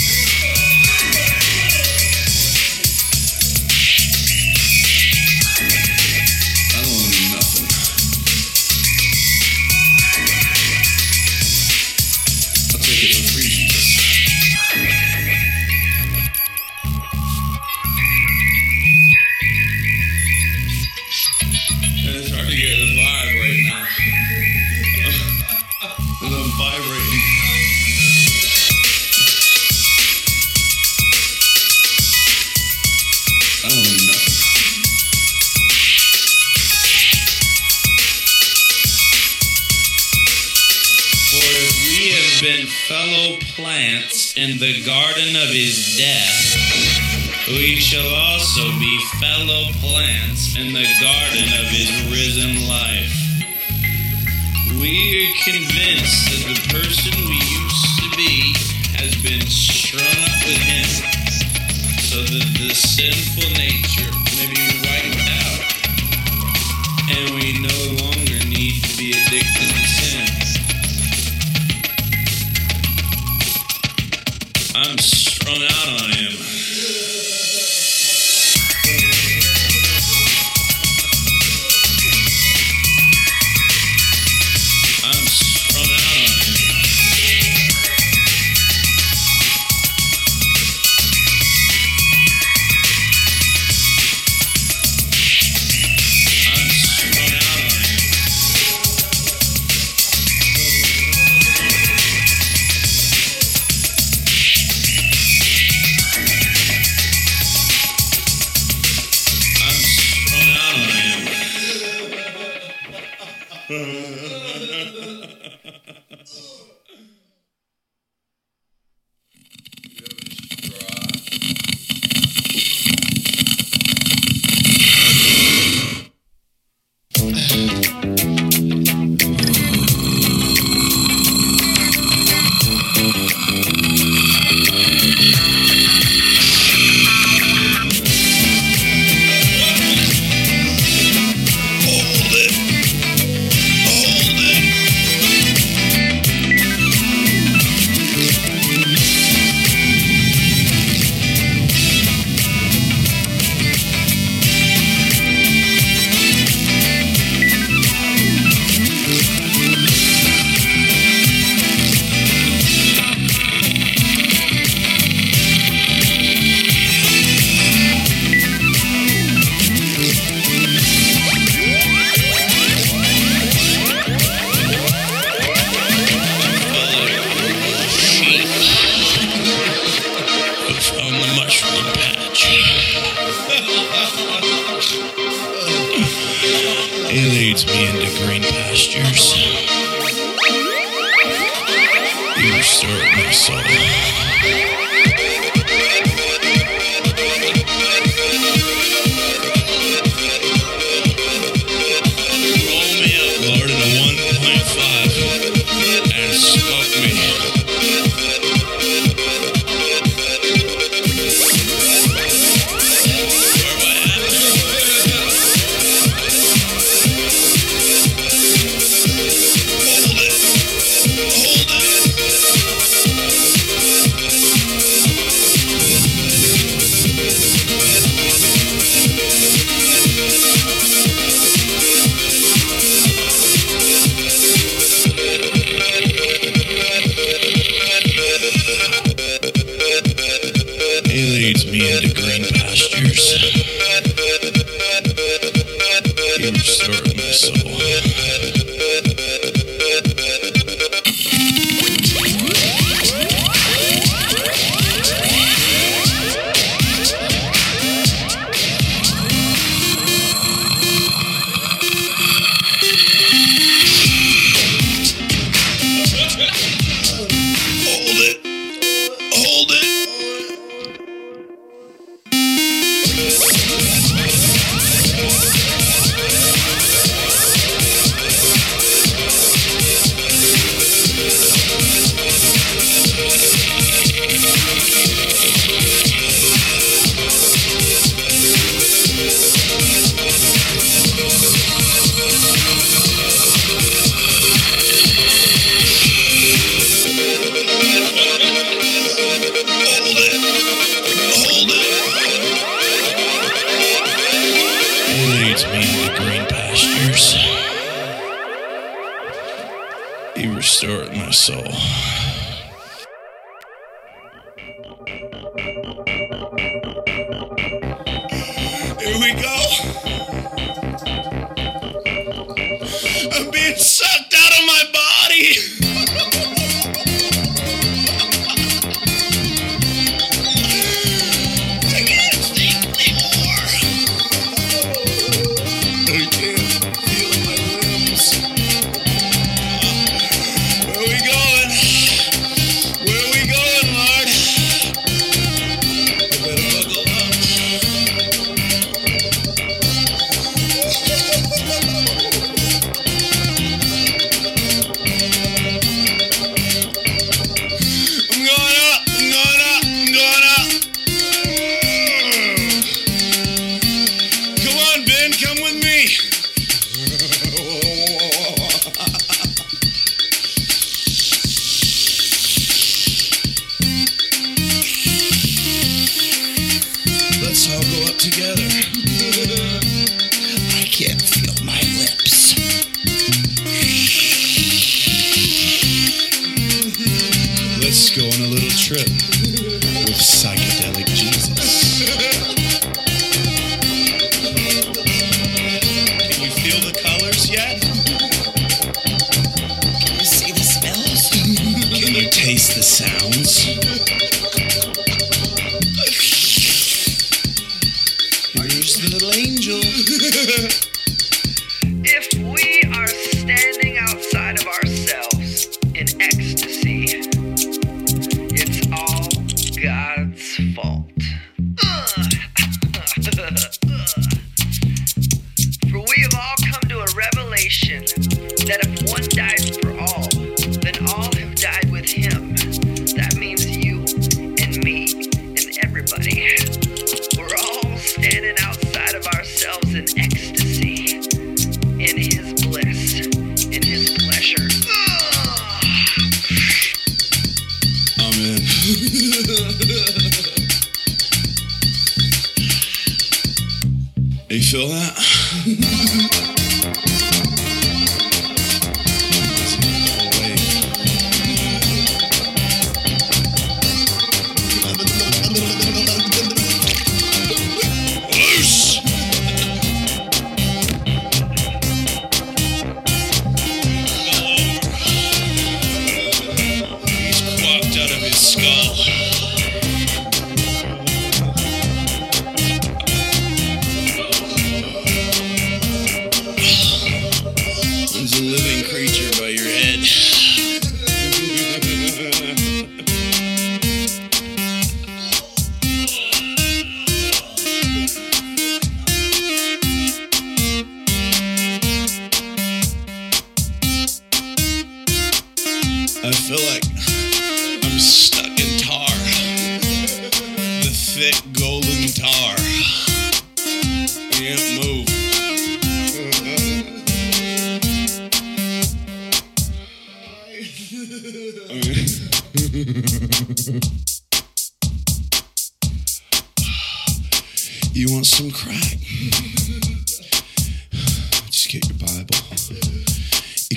In the garden of his death, we shall also be fellow plants in the garden of his risen life. We are convinced that the person we used to be has been strung up with him, so that the sinful nature may be wiped out, and we no longer need to be addicted to sin. I'm strung out on him. I'm strung out on him. I'm strung out on him. so. Here we go. I'm being sucked out of my body.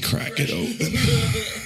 Crack it open.